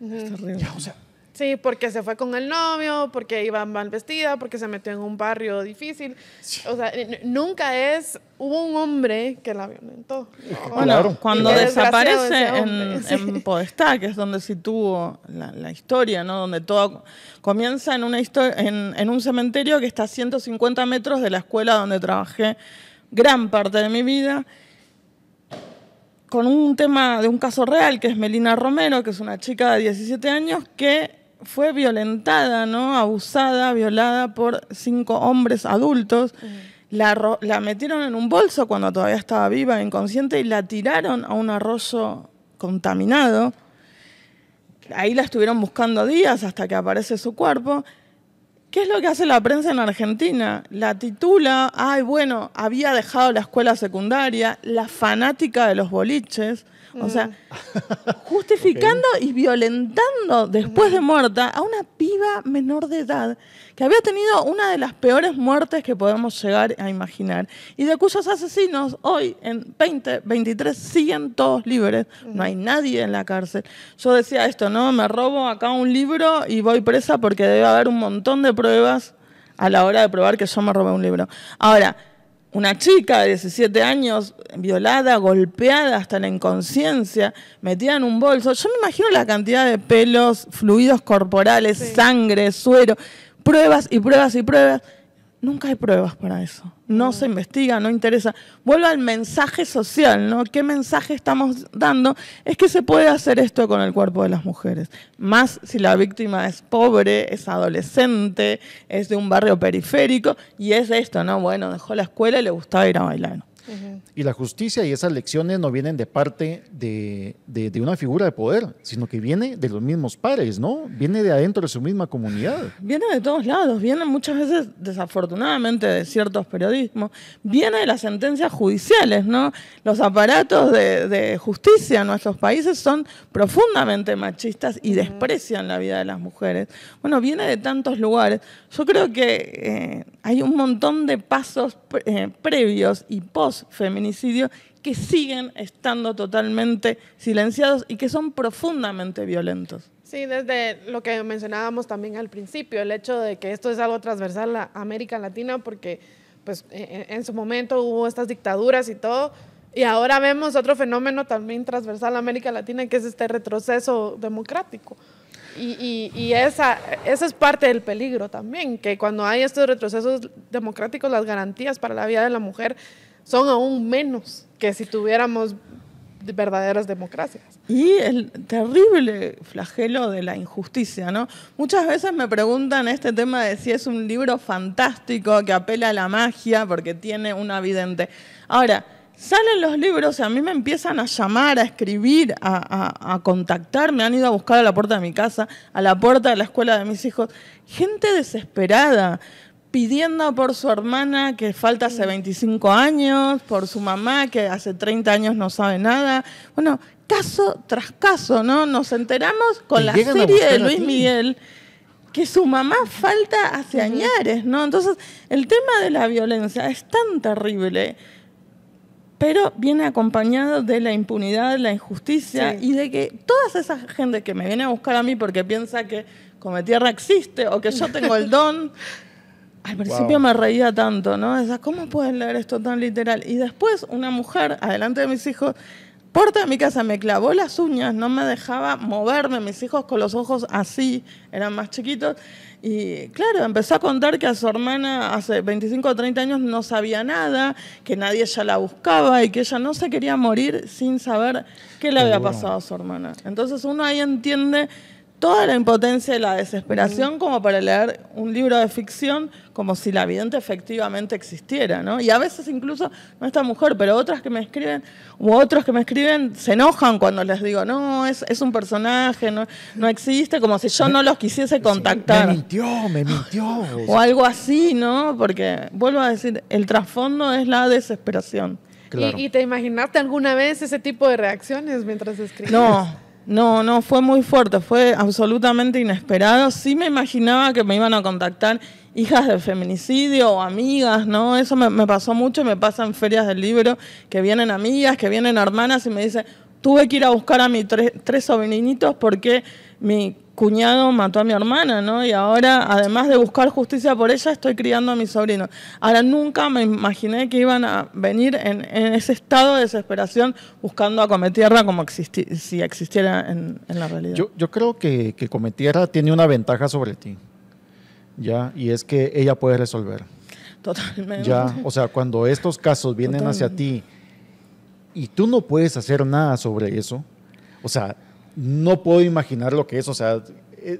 Uh-huh. Es terrible. Ya, o sea, sí, porque se fue con el novio, porque iba mal vestida, porque se metió en un barrio difícil. Sí. O sea, nunca es... Hubo un hombre que la violentó. No, bueno, claro. Cuando desaparece en, sí. en Podestá, que es donde situó la, la historia, ¿no? Donde todo comienza en, una histo- en, en un cementerio que está a ciento cincuenta metros de la escuela donde trabajé gran parte de mi vida, con un tema de un caso real que es Melina Romero, que es una chica de diecisiete años que fue violentada, ¿no? Abusada, violada por cinco hombres adultos. Uh-huh. La, la metieron en un bolso cuando todavía estaba viva, inconsciente, y la tiraron a un arroyo contaminado. Ahí la estuvieron buscando días hasta que aparece su cuerpo. ¿Qué es lo que hace la prensa en Argentina? La titula, ay, bueno, había dejado la escuela secundaria, la fanática de los boliches, mm. o sea, justificando okay. y violentando después de muerta a una piba menor de edad que había tenido una de las peores muertes que podemos llegar a imaginar y de cuyos asesinos hoy en veinte veintitrés siguen todos libres, mm. no hay nadie en la cárcel. Yo decía esto, ¿no? Me robo acá un libro y voy presa porque debe haber un montón de pruebas a la hora de probar que yo me robé un libro. Ahora, una chica de diecisiete años, violada, golpeada hasta la inconsciencia, metida en un bolso. Yo me imagino la cantidad de pelos, fluidos corporales, sí. sangre, suero, pruebas y pruebas y pruebas. Nunca hay pruebas para eso. No, no se investiga, no interesa. Vuelvo al mensaje social, ¿no? ¿Qué mensaje estamos dando? Es que se puede hacer esto con el cuerpo de las mujeres. Más si la víctima es pobre, es adolescente, es de un barrio periférico y es esto, ¿no? Bueno, dejó la escuela y le gustaba ir a bailar. Uh-huh. Y la justicia y esas lecciones no vienen de parte de, de, de una figura de poder, sino que viene de los mismos pares, ¿no? Viene de adentro de su misma comunidad. Viene de todos lados, viene muchas veces, desafortunadamente, de ciertos periodismos, viene de las sentencias judiciales, ¿no? Los aparatos de, de justicia en nuestros países son profundamente machistas y desprecian la vida de las mujeres. Bueno, viene de tantos lugares. Yo creo que eh, hay un montón de pasos pre eh, previos y post-feminicidio que siguen estando totalmente silenciados y que son profundamente violentos. Sí, desde lo que mencionábamos también al principio, el hecho de que esto es algo transversal a América Latina, porque pues, en su momento hubo estas dictaduras y todo, y ahora vemos otro fenómeno también transversal a América Latina, que es este retroceso democrático. Y, y, y esa, esa es parte del peligro también, que cuando hay estos retrocesos democráticos, las garantías para la vida de la mujer son aún menos que si tuviéramos verdaderas democracias. Y el terrible flagelo de la injusticia, ¿no? Muchas veces me preguntan este tema de si es un libro fantástico que apela a la magia porque tiene una vidente. Ahora, salen los libros y a mí me empiezan a llamar, a escribir, a, a, a contactar, me han ido a buscar a la puerta de mi casa, a la puerta de la escuela de mis hijos, gente desesperada, pidiendo por su hermana que falta hace veinticinco años, por su mamá que hace treinta años no sabe nada. Bueno, caso tras caso, ¿no? Nos enteramos con la serie de Luis Miguel que su mamá falta hace añares, ¿no? Entonces, el tema de la violencia es tan terrible, pero viene acompañado de la impunidad, de la injusticia, sí, y de que toda esa gente que me viene a buscar a mí porque piensa que Cometierra existe o que yo tengo el don. Al principio wow. me reía tanto, ¿no? O sea, ¿cómo puedes leer esto tan literal? Y después una mujer, adelante de mis hijos, puerta de mi casa, me clavó las uñas, no me dejaba moverme, mis hijos con los ojos así, eran más chiquitos. Y claro, empezó a contar que a su hermana hace veinticinco o treinta años no sabía nada, que nadie ya la buscaba y que ella no se quería morir sin saber qué le había pasado a su hermana. Entonces uno ahí entiende toda la impotencia y la desesperación uh-huh. como para leer un libro de ficción como si la vidente efectivamente existiera, ¿no? Y a veces incluso, no esta mujer, pero otras que me escriben, u otros que me escriben, se enojan cuando les digo, no, es, es un personaje, no, no existe, como si yo no los quisiese contactar. Me mintió, me mintió. O algo así, ¿no? Porque, vuelvo a decir, el trasfondo es la desesperación. Claro. ¿Y, ¿Y te imaginaste alguna vez ese tipo de reacciones mientras escribías? No. No, no, fue muy fuerte, fue absolutamente inesperado. Sí me imaginaba que me iban a contactar hijas de feminicidio o amigas, ¿no? Eso me, me pasó mucho, me pasa en ferias del libro, que vienen amigas, que vienen hermanas y me dicen, tuve que ir a buscar a mis tres, tres sobrinitos porque mi cuñado mató a mi hermana, ¿no? Y ahora, además de buscar justicia por ella, estoy criando a mis sobrinos. Ahora, nunca me imaginé que iban a venir en, en ese estado de desesperación buscando a Cometierra como existi si existiera en, en la realidad. Yo, yo creo que, que Cometierra tiene una ventaja sobre ti, ¿ya? Y es que ella puede resolver. Totalmente. ¿Ya? O sea, cuando estos casos vienen Totalmente. hacia ti y tú no puedes hacer nada sobre eso, o sea, no puedo imaginar lo que es, o sea,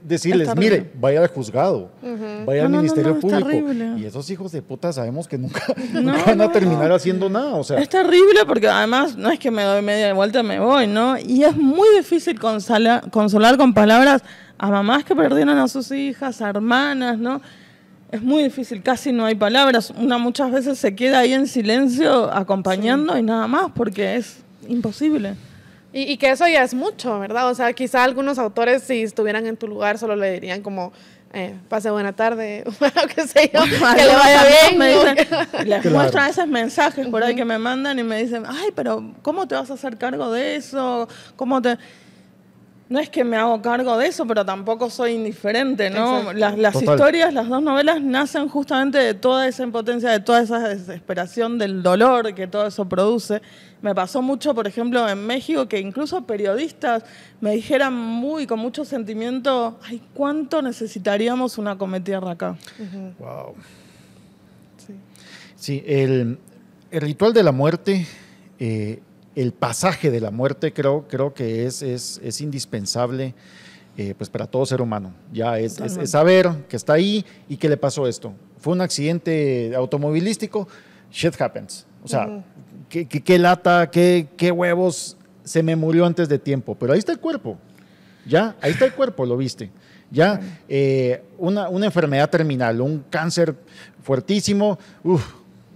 decirles, mire, vaya al juzgado, uh-huh. vaya al no, Ministerio no, no, no, Público. Es y esos hijos de puta sabemos que nunca, no, nunca van no, a terminar no. haciendo nada. O sea, es terrible porque además no es que me doy media vuelta y me voy, ¿no? Y es muy difícil consolar, consolar con palabras a mamás que perdieron a sus hijas, a hermanas, ¿no? Es muy difícil, casi no hay palabras. Una muchas veces se queda ahí en silencio acompañando sí. y nada más porque es imposible. Y, y que eso ya es mucho, ¿verdad? O sea, quizá algunos autores, si estuvieran en tu lugar, solo le dirían como, eh, pase buena tarde, o qué sé yo, bueno, que le vaya bien. Me dicen, que... Les claro. muestran esos mensajes por ahí que me mandan y me dicen, ay, pero ¿cómo te vas a hacer cargo de eso? ¿Cómo te...? No es que me hago cargo de eso, pero tampoco soy indiferente, ¿no? Las, las historias, las dos novelas, nacen justamente de toda esa impotencia, de toda esa desesperación, del dolor que todo eso produce. Me pasó mucho, por ejemplo, en México, que incluso periodistas me dijeran muy, con mucho sentimiento, ay, ¿cuánto necesitaríamos una Cometierra acá? Uh-huh. Wow. Sí, sí el, el ritual de la muerte... Eh, El pasaje de la muerte creo, creo que es, es, es indispensable eh, pues para todo ser humano. Ya es, es, es saber que está ahí y que le pasó esto. Fue un accidente automovilístico, shit happens. O sea, uh-huh. qué, qué, qué lata, qué, qué huevos, se me murió antes de tiempo. Pero ahí está el cuerpo, ya, ahí está el cuerpo, lo viste. Ya, eh, una, una enfermedad terminal, un cáncer fuertísimo, uff,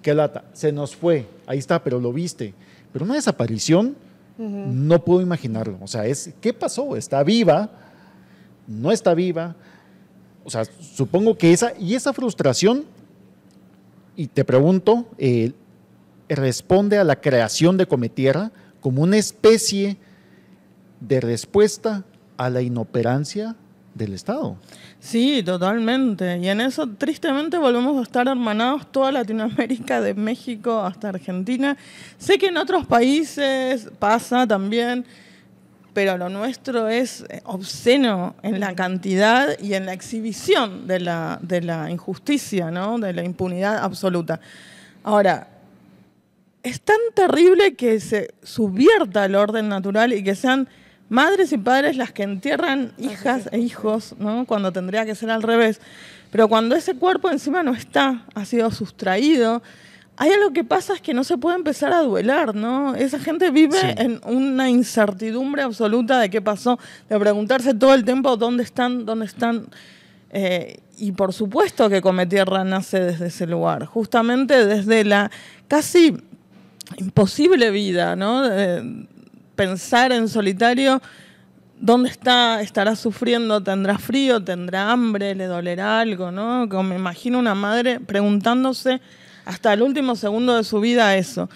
qué lata, se nos fue, ahí está, pero lo viste. Pero una desaparición, uh-huh, no puedo imaginarlo. O sea, es, ¿qué pasó? ¿Está viva? ¿No está viva? O sea, supongo que esa, y esa frustración, y te pregunto, eh, responde a la creación de Cometierra como una especie de respuesta a la inoperancia del Estado. Sí, totalmente. Y en eso, tristemente, volvemos a estar hermanados toda Latinoamérica, de México hasta Argentina. Sé que en otros países pasa también, pero lo nuestro es obsceno en la cantidad y en la exhibición de la, de la injusticia, ¿no? De la impunidad absoluta. Ahora, es tan terrible que se subvierta el orden natural y que sean madres y padres las que entierran hijas e hijos, ¿no? Cuando tendría que ser al revés. Pero cuando ese cuerpo encima no está, ha sido sustraído, hay algo que pasa, es que no se puede empezar a duelar, ¿no? Esa gente vive, sí, en una incertidumbre absoluta de qué pasó, de preguntarse todo el tiempo dónde están, dónde están. Eh, y por supuesto que Cometierra nace desde ese lugar, justamente desde la casi imposible vida, ¿no? Eh, pensar en solitario, ¿dónde está? ¿Estará sufriendo? ¿Tendrá frío? ¿Tendrá hambre? ¿Le dolerá algo? ¿No? Como me imagino una madre preguntándose hasta el último segundo de su vida eso.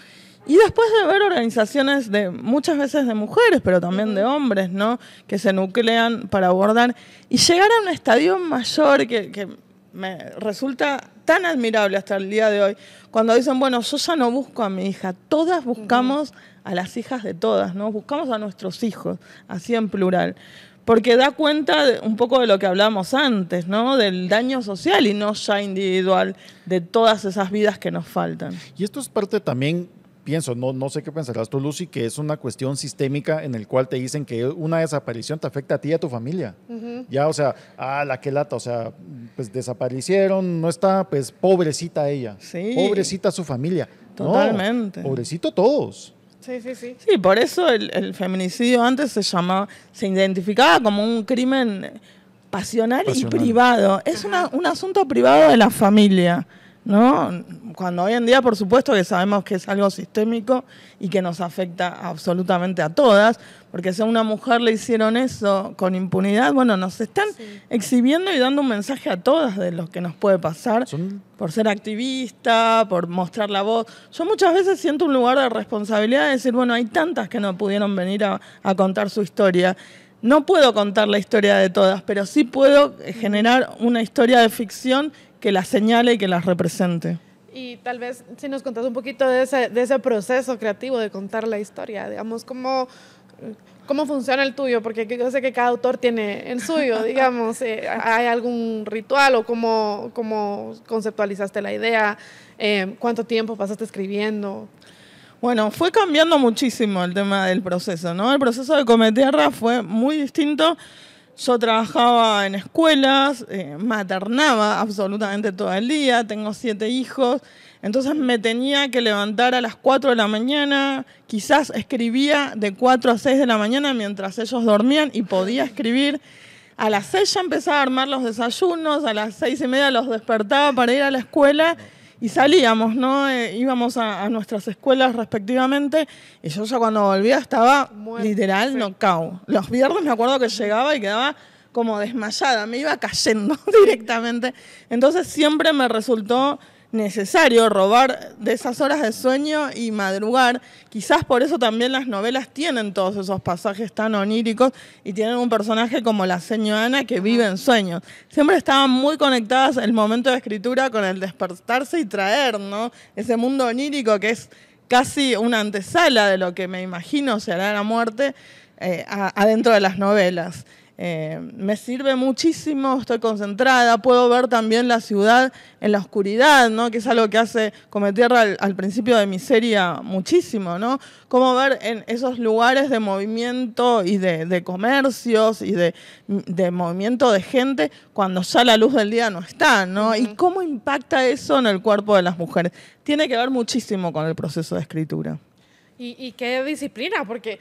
Y después de ver organizaciones de muchas veces de mujeres, pero también de hombres, ¿no? Que se nuclean para abordar y llegar a un estadio mayor que, que me resulta tan admirable hasta el día de hoy, cuando dicen, bueno, yo ya no busco a mi hija, todas buscamos a las hijas de todas, ¿no? Buscamos a nuestros hijos, así en plural, porque da cuenta de, un poco de lo que hablamos antes, ¿no? Del daño social y no ya individual de todas esas vidas que nos faltan. Y esto es parte también, pienso, no, no sé qué pensarás tú, Lucy, que es una cuestión sistémica en el cual te dicen que una desaparición te afecta a ti y a tu familia. Uh-huh. Ya, o sea, ah, la que lata, o sea, pues desaparecieron, no está, pues pobrecita ella, sí, pobrecita su familia. Totalmente. No, pobrecito todos. Sí, sí, sí. Sí, por eso el, el feminicidio antes se llamaba, se identificaba como un crimen pasional, pasional. y privado. Es una, un asunto privado de la familia, ¿no? Cuando hoy en día, por supuesto, que sabemos que es algo sistémico y que nos afecta absolutamente a todas, porque si a una mujer le hicieron eso con impunidad, bueno, nos están, sí, exhibiendo y dando un mensaje a todas de lo que nos puede pasar. Son... por ser activista, por mostrar la voz. Yo muchas veces siento un lugar de responsabilidad de decir, bueno, hay tantas que no pudieron venir a, a contar su historia. No puedo contar la historia de todas, pero sí puedo generar una historia de ficción que las señale y que las represente. Y tal vez si nos contás un poquito de ese, de ese proceso creativo de contar la historia, digamos, cómo, cómo funciona el tuyo, porque yo sé que cada autor tiene el suyo, digamos, eh, ¿hay algún ritual o cómo, cómo conceptualizaste la idea? Eh, ¿Cuánto tiempo pasaste escribiendo? Bueno, fue cambiando muchísimo el tema del proceso, ¿no? El proceso de Cometierra fue muy distinto. Yo trabajaba en escuelas, eh, maternaba absolutamente todo el día, tengo siete hijos, entonces me tenía que levantar a las cuatro de la mañana, quizás escribía de cuatro a seis de la mañana mientras ellos dormían y podía escribir. A las seis ya empezaba a armar los desayunos, a las seis y media los despertaba para ir a la escuela y salíamos, ¿no? Eh, íbamos a, a nuestras escuelas respectivamente y yo ya cuando volvía estaba muerte, literal, sí, knockout. Los viernes me acuerdo que llegaba y quedaba como desmayada, me iba cayendo directamente. Entonces siempre me resultó necesario robar de esas horas de sueño y madrugar. Quizás por eso también las novelas tienen todos esos pasajes tan oníricos y tienen un personaje como la señora Ana que vive en sueños. Siempre estaban muy conectadas el momento de escritura con el despertarse y traer, ¿no? Ese mundo onírico que es casi una antesala de lo que me imagino será la muerte, eh, adentro de las novelas. Eh, me sirve muchísimo, estoy concentrada, puedo ver también la ciudad en la oscuridad, ¿no? Que es algo que hace Cometierra al, al principio de Miseria muchísimo, ¿no? Cómo ver en esos lugares de movimiento y de, de comercios y de, de movimiento de gente cuando ya la luz del día no está, ¿no? Uh-huh. Y cómo impacta eso en el cuerpo de las mujeres. Tiene que ver muchísimo con el proceso de escritura. Y, y qué disciplina, porque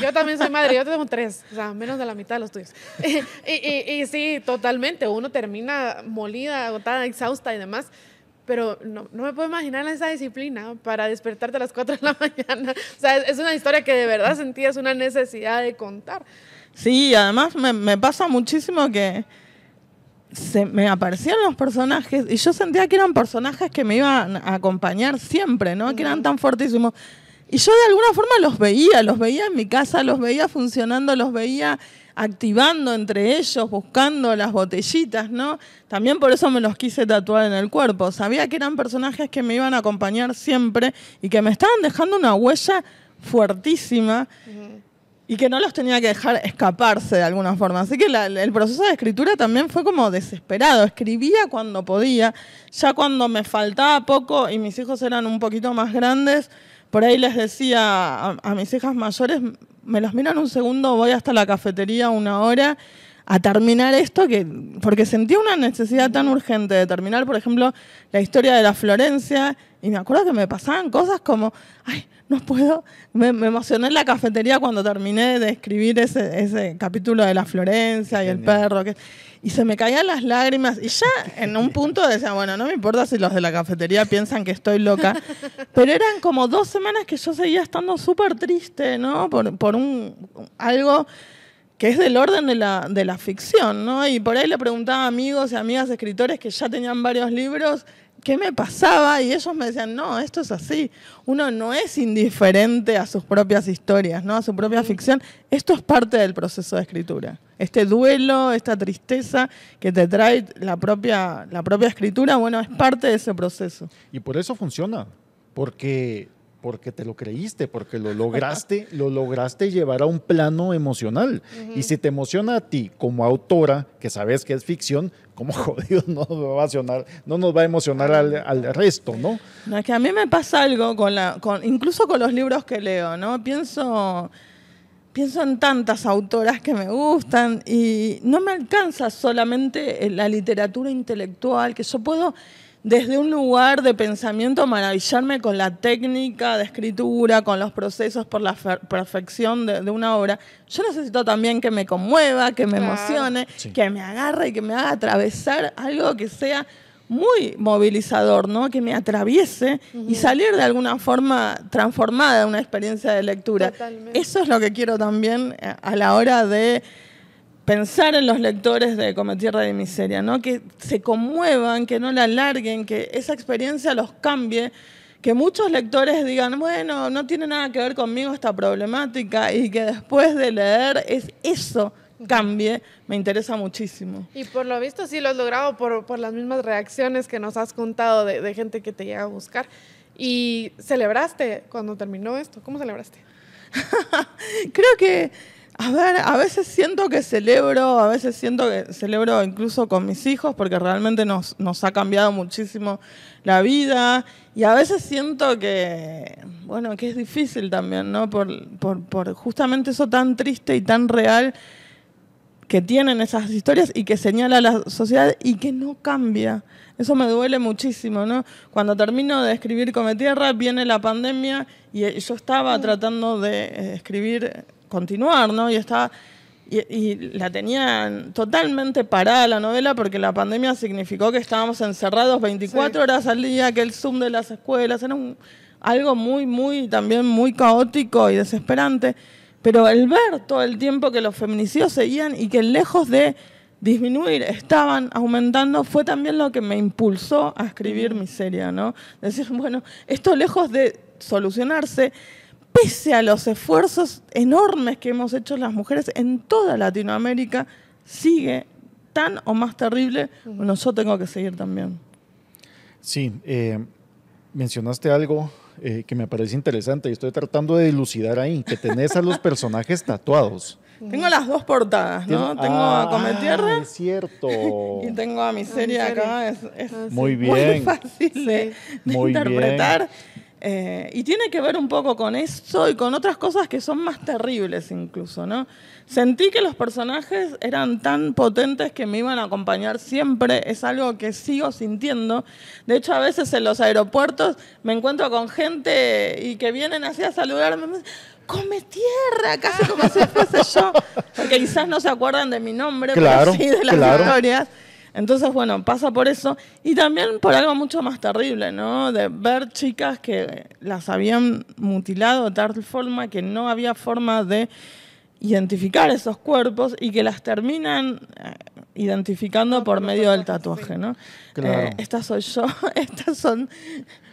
yo también soy madre, yo tengo tres, o sea, menos de la mitad de los tuyos. Y, y, y sí, totalmente, uno termina molida, agotada, exhausta y demás, pero no, no me puedo imaginar esa disciplina para despertarte a las cuatro de la mañana. O sea, es, es una historia que de verdad sentías una necesidad de contar. Sí, además me, me pasa muchísimo que se me aparecían los personajes y yo sentía que eran personajes que me iban a acompañar siempre, ¿no? Que eran tan fortísimos. Y yo de alguna forma los veía, los veía en mi casa, los veía funcionando, los veía activando entre ellos, buscando las botellitas, ¿no? También por eso me los quise tatuar en el cuerpo. Sabía que eran personajes que me iban a acompañar siempre y que me estaban dejando una huella fuertísima uh-huh. y que no los tenía que dejar escaparse de alguna forma. Así que la, el proceso de escritura también fue como desesperado. Escribía cuando podía, ya cuando me faltaba poco y mis hijos eran un poquito más grandes. Por ahí les decía a, a mis hijas mayores, me los miran un segundo, voy hasta la cafetería una hora a terminar esto, que, porque sentía una necesidad tan urgente de terminar, por ejemplo, la historia de la Florencia, y me acuerdo que me pasaban cosas como, ay, no puedo, me, me emocioné en la cafetería cuando terminé de escribir ese, ese capítulo de la Florencia y el perro, que, y se me caían las lágrimas, y ya en un punto decía, bueno, no me importa si los de la cafetería piensan que estoy loca, pero eran como dos semanas que yo seguía estando súper triste, ¿no? Por, por un, algo que es del orden de la, de la ficción, ¿no? Y por ahí le preguntaba a amigos y amigas escritores que ya tenían varios libros, ¿qué me pasaba? Y ellos me decían, no, esto es así. Uno no es indiferente a sus propias historias, ¿no? A su propia ficción. Esto es parte del proceso de escritura. Este duelo, esta tristeza que te trae la propia, la propia escritura, bueno, es parte de ese proceso. Y por eso funciona, porque, porque te lo creíste, porque lo lograste, lo lograste llevar a un plano emocional. Uh-huh. Y si te emociona a ti como autora, que sabes que es ficción, como jodido no nos va a emocionar, no nos va a emocionar al, al resto, ¿no? No, es que a mí me pasa algo, con la, con, incluso con los libros que leo, ¿no? Pienso, pienso en tantas autoras que me gustan y no me alcanza solamente la literatura intelectual, que yo puedo desde un lugar de pensamiento maravillarme con la técnica de escritura, con los procesos por la perfección de, de una obra. Yo necesito también que me conmueva, que me emocione, sí. que me agarre y que me haga atravesar algo que sea muy movilizador, ¿no? Que me atraviese uh-huh. y salir de alguna forma transformada de una experiencia de lectura. Totalmente. Eso es lo que quiero también a la hora de pensar en los lectores de Cometierra y Miseria, ¿no? Que se conmuevan, que no la alarguen, que esa experiencia los cambie, que muchos lectores digan, bueno, no tiene nada que ver conmigo esta problemática y que después de leer es eso cambie, me interesa muchísimo. Y por lo visto sí lo has logrado por, por las mismas reacciones que nos has contado de, de gente que te llega a buscar. ¿Y celebraste cuando terminó esto? ¿Cómo celebraste? Creo que A ver, a veces siento que celebro, a veces siento que celebro incluso con mis hijos porque realmente nos, nos ha cambiado muchísimo la vida y a veces siento que, bueno, que es difícil también, ¿no? Por, por, por justamente eso tan triste y tan real que tienen esas historias y que señala la sociedad y que no cambia. Eso me duele muchísimo, ¿no? Cuando termino de escribir Cometierra viene la pandemia y yo estaba tratando de escribir continuar, ¿no? Y estaba y, y la tenían totalmente parada la novela porque la pandemia significó que estábamos encerrados veinticuatro sí. horas al día, que el Zoom de las escuelas era un, algo muy, muy, también muy caótico y desesperante. Pero el ver todo el tiempo que los feminicidios seguían y que lejos de disminuir, estaban aumentando, fue también lo que me impulsó a escribir Miseria, ¿no? Decir, bueno, esto lejos de solucionarse, pese a los esfuerzos enormes que hemos hecho las mujeres en toda Latinoamérica, sigue tan o más terrible, bueno, yo tengo que seguir también. Sí, eh, mencionaste algo eh, que me parece interesante y estoy tratando de dilucidar ahí, que tenés a los personajes tatuados. Tengo las dos portadas, ¿no? ¿Tien? Tengo ah, a Cometierra es cierto. y tengo a Miseria, a Miseria. acá. Es, es muy, bien. muy fácil de, de muy interpretar. Bien. Eh, y tiene que ver un poco con eso y con otras cosas que son más terribles incluso, ¿no? Sentí que los personajes eran tan potentes que me iban a acompañar siempre. Es algo que sigo sintiendo. De hecho, a veces en los aeropuertos me encuentro con gente y que vienen así a saludarme. Cometierra, casi como si fuese yo. Porque quizás no se acuerdan de mi nombre, claro, pero sí de las claro. historias. Entonces, bueno, pasa por eso. Y también por algo mucho más terrible, ¿no? De ver chicas que las habían mutilado de tal forma que no había forma de identificar esos cuerpos y que las terminan identificando por medio del tatuaje, ¿no? Claro. Eh, esta soy yo, estas son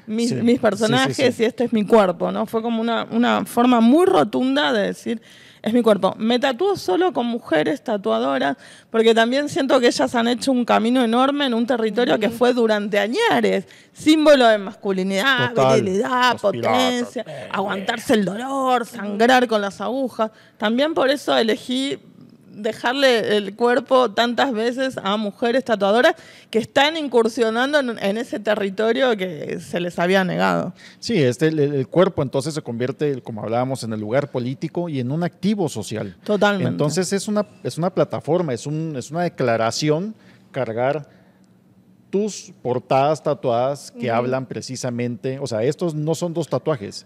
mis, sí. mis personajes sí, sí, sí. y este es mi cuerpo, ¿no? Fue como una, una forma muy rotunda de decir... Es mi cuerpo. Me tatúo solo con mujeres tatuadoras, porque también siento que ellas han hecho un camino enorme en un territorio que fue durante años símbolo de masculinidad, total, virilidad, potencia, piratas, aguantarse el dolor, sangrar con las agujas. También por eso elegí dejarle el cuerpo tantas veces a mujeres tatuadoras que están incursionando en, en ese territorio que se les había negado. Sí, este, el, el cuerpo entonces se convierte, como hablábamos, en el lugar político y en un activo social. Totalmente. Entonces es una, es una plataforma, es, un, es una declaración cargar... tus portadas tatuadas que uh-huh. hablan precisamente, o sea, estos no son dos tatuajes.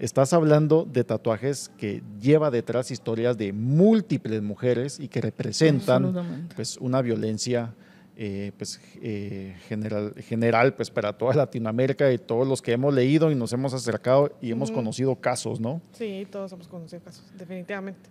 Estás hablando de tatuajes que lleva detrás historias de múltiples mujeres y que representan pues, una violencia eh, pues, eh, general, general pues, para toda Latinoamérica y todos los que hemos leído y nos hemos acercado y hemos mm. conocido casos, ¿no? Sí, todos hemos conocido casos, definitivamente.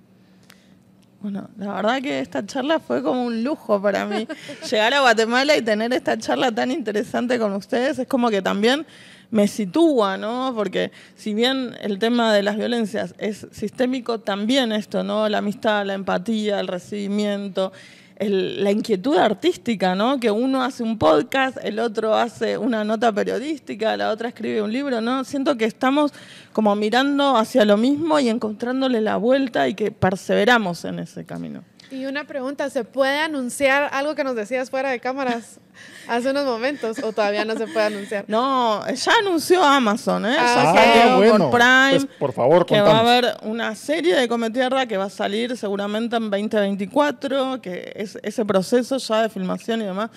Bueno, la verdad que esta charla fue como un lujo para mí. Llegar a Guatemala y tener esta charla tan interesante con ustedes es como que también... me sitúa, ¿no? Porque si bien el tema de las violencias es sistémico, también esto, ¿no? La amistad, la empatía, el recibimiento, el, la inquietud artística, ¿no? Que uno hace un podcast, el otro hace una nota periodística, la otra escribe un libro, ¿no? Siento que estamos como mirando hacia lo mismo y encontrándole la vuelta y que perseveramos en ese camino. Y una pregunta, ¿se puede anunciar algo que nos decías fuera de cámaras hace unos momentos o todavía no se puede anunciar? No, ya anunció Amazon, ¿eh? Ah, ya salió bueno, por Prime, pues por favor, que contanos. Va a haber una serie de Cometierra que va a salir seguramente en veinte veinticuatro, que es ese proceso ya de filmación y demás.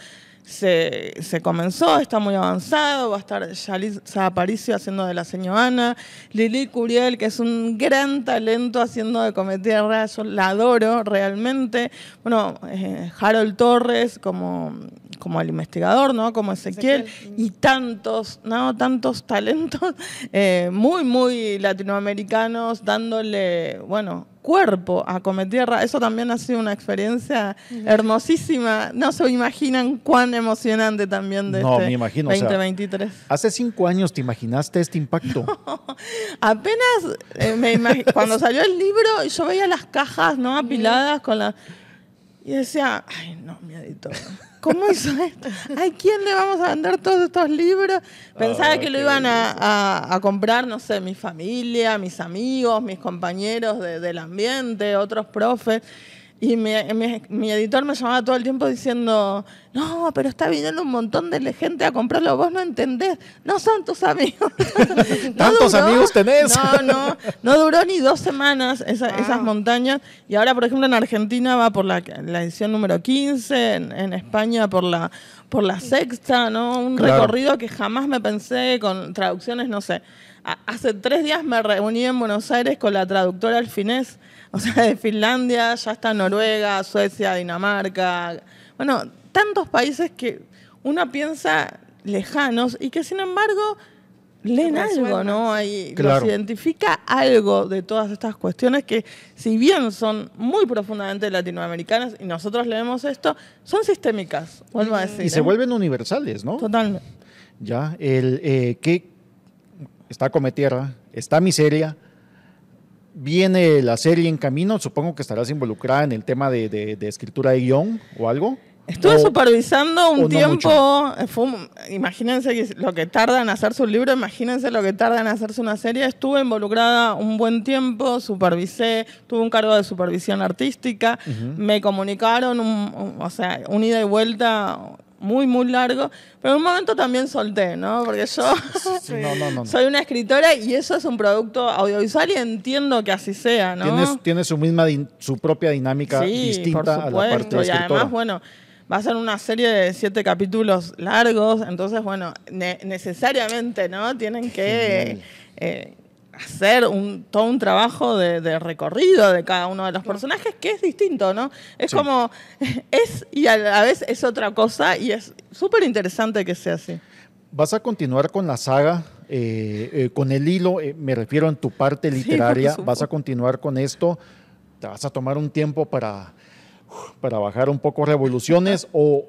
Se, se comenzó, está muy avanzado, va a estar Yalitza Aparicio haciendo de la señora Ana, Lili Curiel, que es un gran talento haciendo de Cometierra, yo la adoro realmente. Bueno, eh, Harold Torres como, como el investigador, ¿no? Como Ezequiel, Ezequiel. Y tantos, ¿no? Tantos talentos eh, muy, muy latinoamericanos dándole, bueno... cuerpo a Cometierra, eso también ha sido una experiencia hermosísima. No se imaginan cuán emocionante también de no, este me imagino, veinte veintitrés. O sea, hace cinco años te imaginaste este impacto. No, apenas eh, me imag- cuando salió el libro yo veía las cajas no apiladas con la y decía, ay no, mi editor. ¿Cómo hizo esto? ¿A quién le vamos a vender todos estos libros? Pensaba oh, que lo iban a, a, a comprar, no sé, mi familia, mis amigos, mis compañeros de, del ambiente, otros profes. Y mi, mi, mi editor me llamaba todo el tiempo diciendo, no, pero está viniendo un montón de gente a comprarlo, vos no entendés, no son tus amigos. No ¿Tantos duró, amigos tenés? No, no, no duró ni dos semanas esa, ah. esas montañas. Y ahora, por ejemplo, en Argentina va por la, la edición número quince, en, en España por la, por la sexta, ¿no? Un claro. recorrido que jamás me pensé con traducciones, no sé. Hace tres días me reuní en Buenos Aires con la traductora al finés, o sea, de Finlandia, ya está Noruega, Suecia, Dinamarca, bueno, tantos países que uno piensa lejanos y que sin embargo leen algo, ¿no? Ahí claro. los identifica algo de todas estas cuestiones que, si bien son muy profundamente latinoamericanas y nosotros leemos esto, son sistémicas, vuelvo a decir. Y se ¿eh? vuelven universales, ¿no? Totalmente. Ya, el eh, que... Está Cometierra, está Miseria, viene la serie en camino, supongo que estarás involucrada en el tema de, de, de escritura de guión o algo. Estuve o, supervisando un tiempo, no fue un, imagínense lo que tarda en hacerse un libro, imagínense lo que tarda en hacerse una serie. Estuve involucrada un buen tiempo, supervisé, tuve un cargo de supervisión artística, uh-huh. me comunicaron, un, o sea, un ida y vuelta muy, muy largo. Pero en un momento también solté, ¿no? Porque yo sí, no, no, no. soy una escritora y eso es un producto audiovisual y entiendo que así sea, ¿no? Tienes, tiene su, misma su propia dinámica sí, distinta por supuesto, a la parte de la escritora. Y además, bueno, va a ser una serie de siete capítulos largos. Entonces, bueno, ne necesariamente, ¿no? Tienen que eh, hacer un, todo un trabajo de, de recorrido de cada uno de los personajes, que es distinto, ¿no? Es sí. como... Es, y a la vez es otra cosa, y es súper interesante que sea así. ¿Vas a continuar con la saga? Eh, eh, con el hilo, eh, me refiero en tu parte literaria. Sí, ¿vas a continuar con esto? ¿Te vas a tomar un tiempo para... para bajar un poco revoluciones o,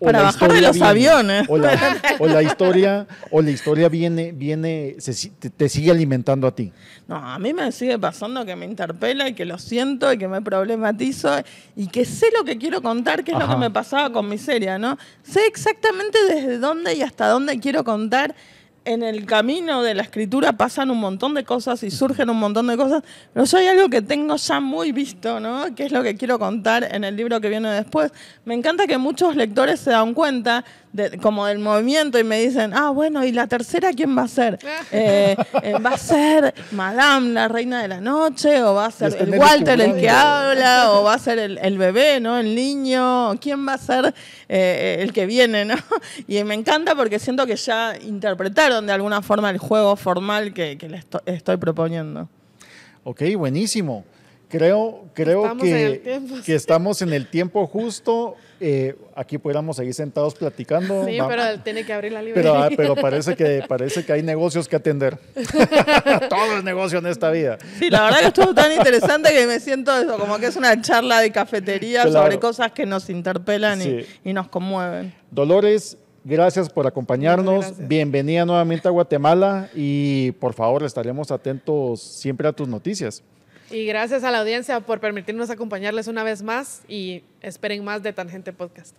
o para bajar de los viene, aviones o la, o la historia o la historia viene viene se, te sigue alimentando a ti? No, a mí me sigue pasando que me interpela y que lo siento y que me problematizo y que sé lo que quiero contar, que es Ajá. lo que me pasaba con Miseria, ¿no? Sé exactamente desde dónde y hasta dónde quiero contar. En el camino de la escritura pasan un montón de cosas y surgen un montón de cosas, pero yo hay algo que tengo ya muy visto, ¿no? Que es lo que quiero contar en el libro que viene después. Me encanta que muchos lectores se dan cuenta de, como del movimiento y me dicen, ah, bueno, ¿y la tercera quién va a ser? Eh, eh, ¿Va a ser Madame, la reina de la noche? ¿O va a ser el Walter, el que habla? ¿O va a ser el, el bebé, ¿no? El niño. ¿Quién va a ser eh, el que viene, ¿no? Y me encanta porque siento que ya interpretaron de alguna forma el juego formal que, que le estoy, estoy proponiendo. Ok, buenísimo. Creo, creo estamos que, tiempo, que sí. estamos en el tiempo justo. Eh, aquí pudiéramos seguir sentados platicando. Sí, Va, pero tiene que abrir la librería. Pero, pero parece, que, parece que hay negocios que atender. Todo es negocio en esta vida. Sí, la verdad que estuvo tan interesante que me siento eso, como que es una charla de cafetería claro. sobre cosas que nos interpelan sí. y, y nos conmueven. Dolores, gracias por acompañarnos, gracias. Bienvenida nuevamente a Guatemala y por favor estaremos atentos siempre a tus noticias. Y gracias a la audiencia por permitirnos acompañarles una vez más y esperen más de Tangente Podcast.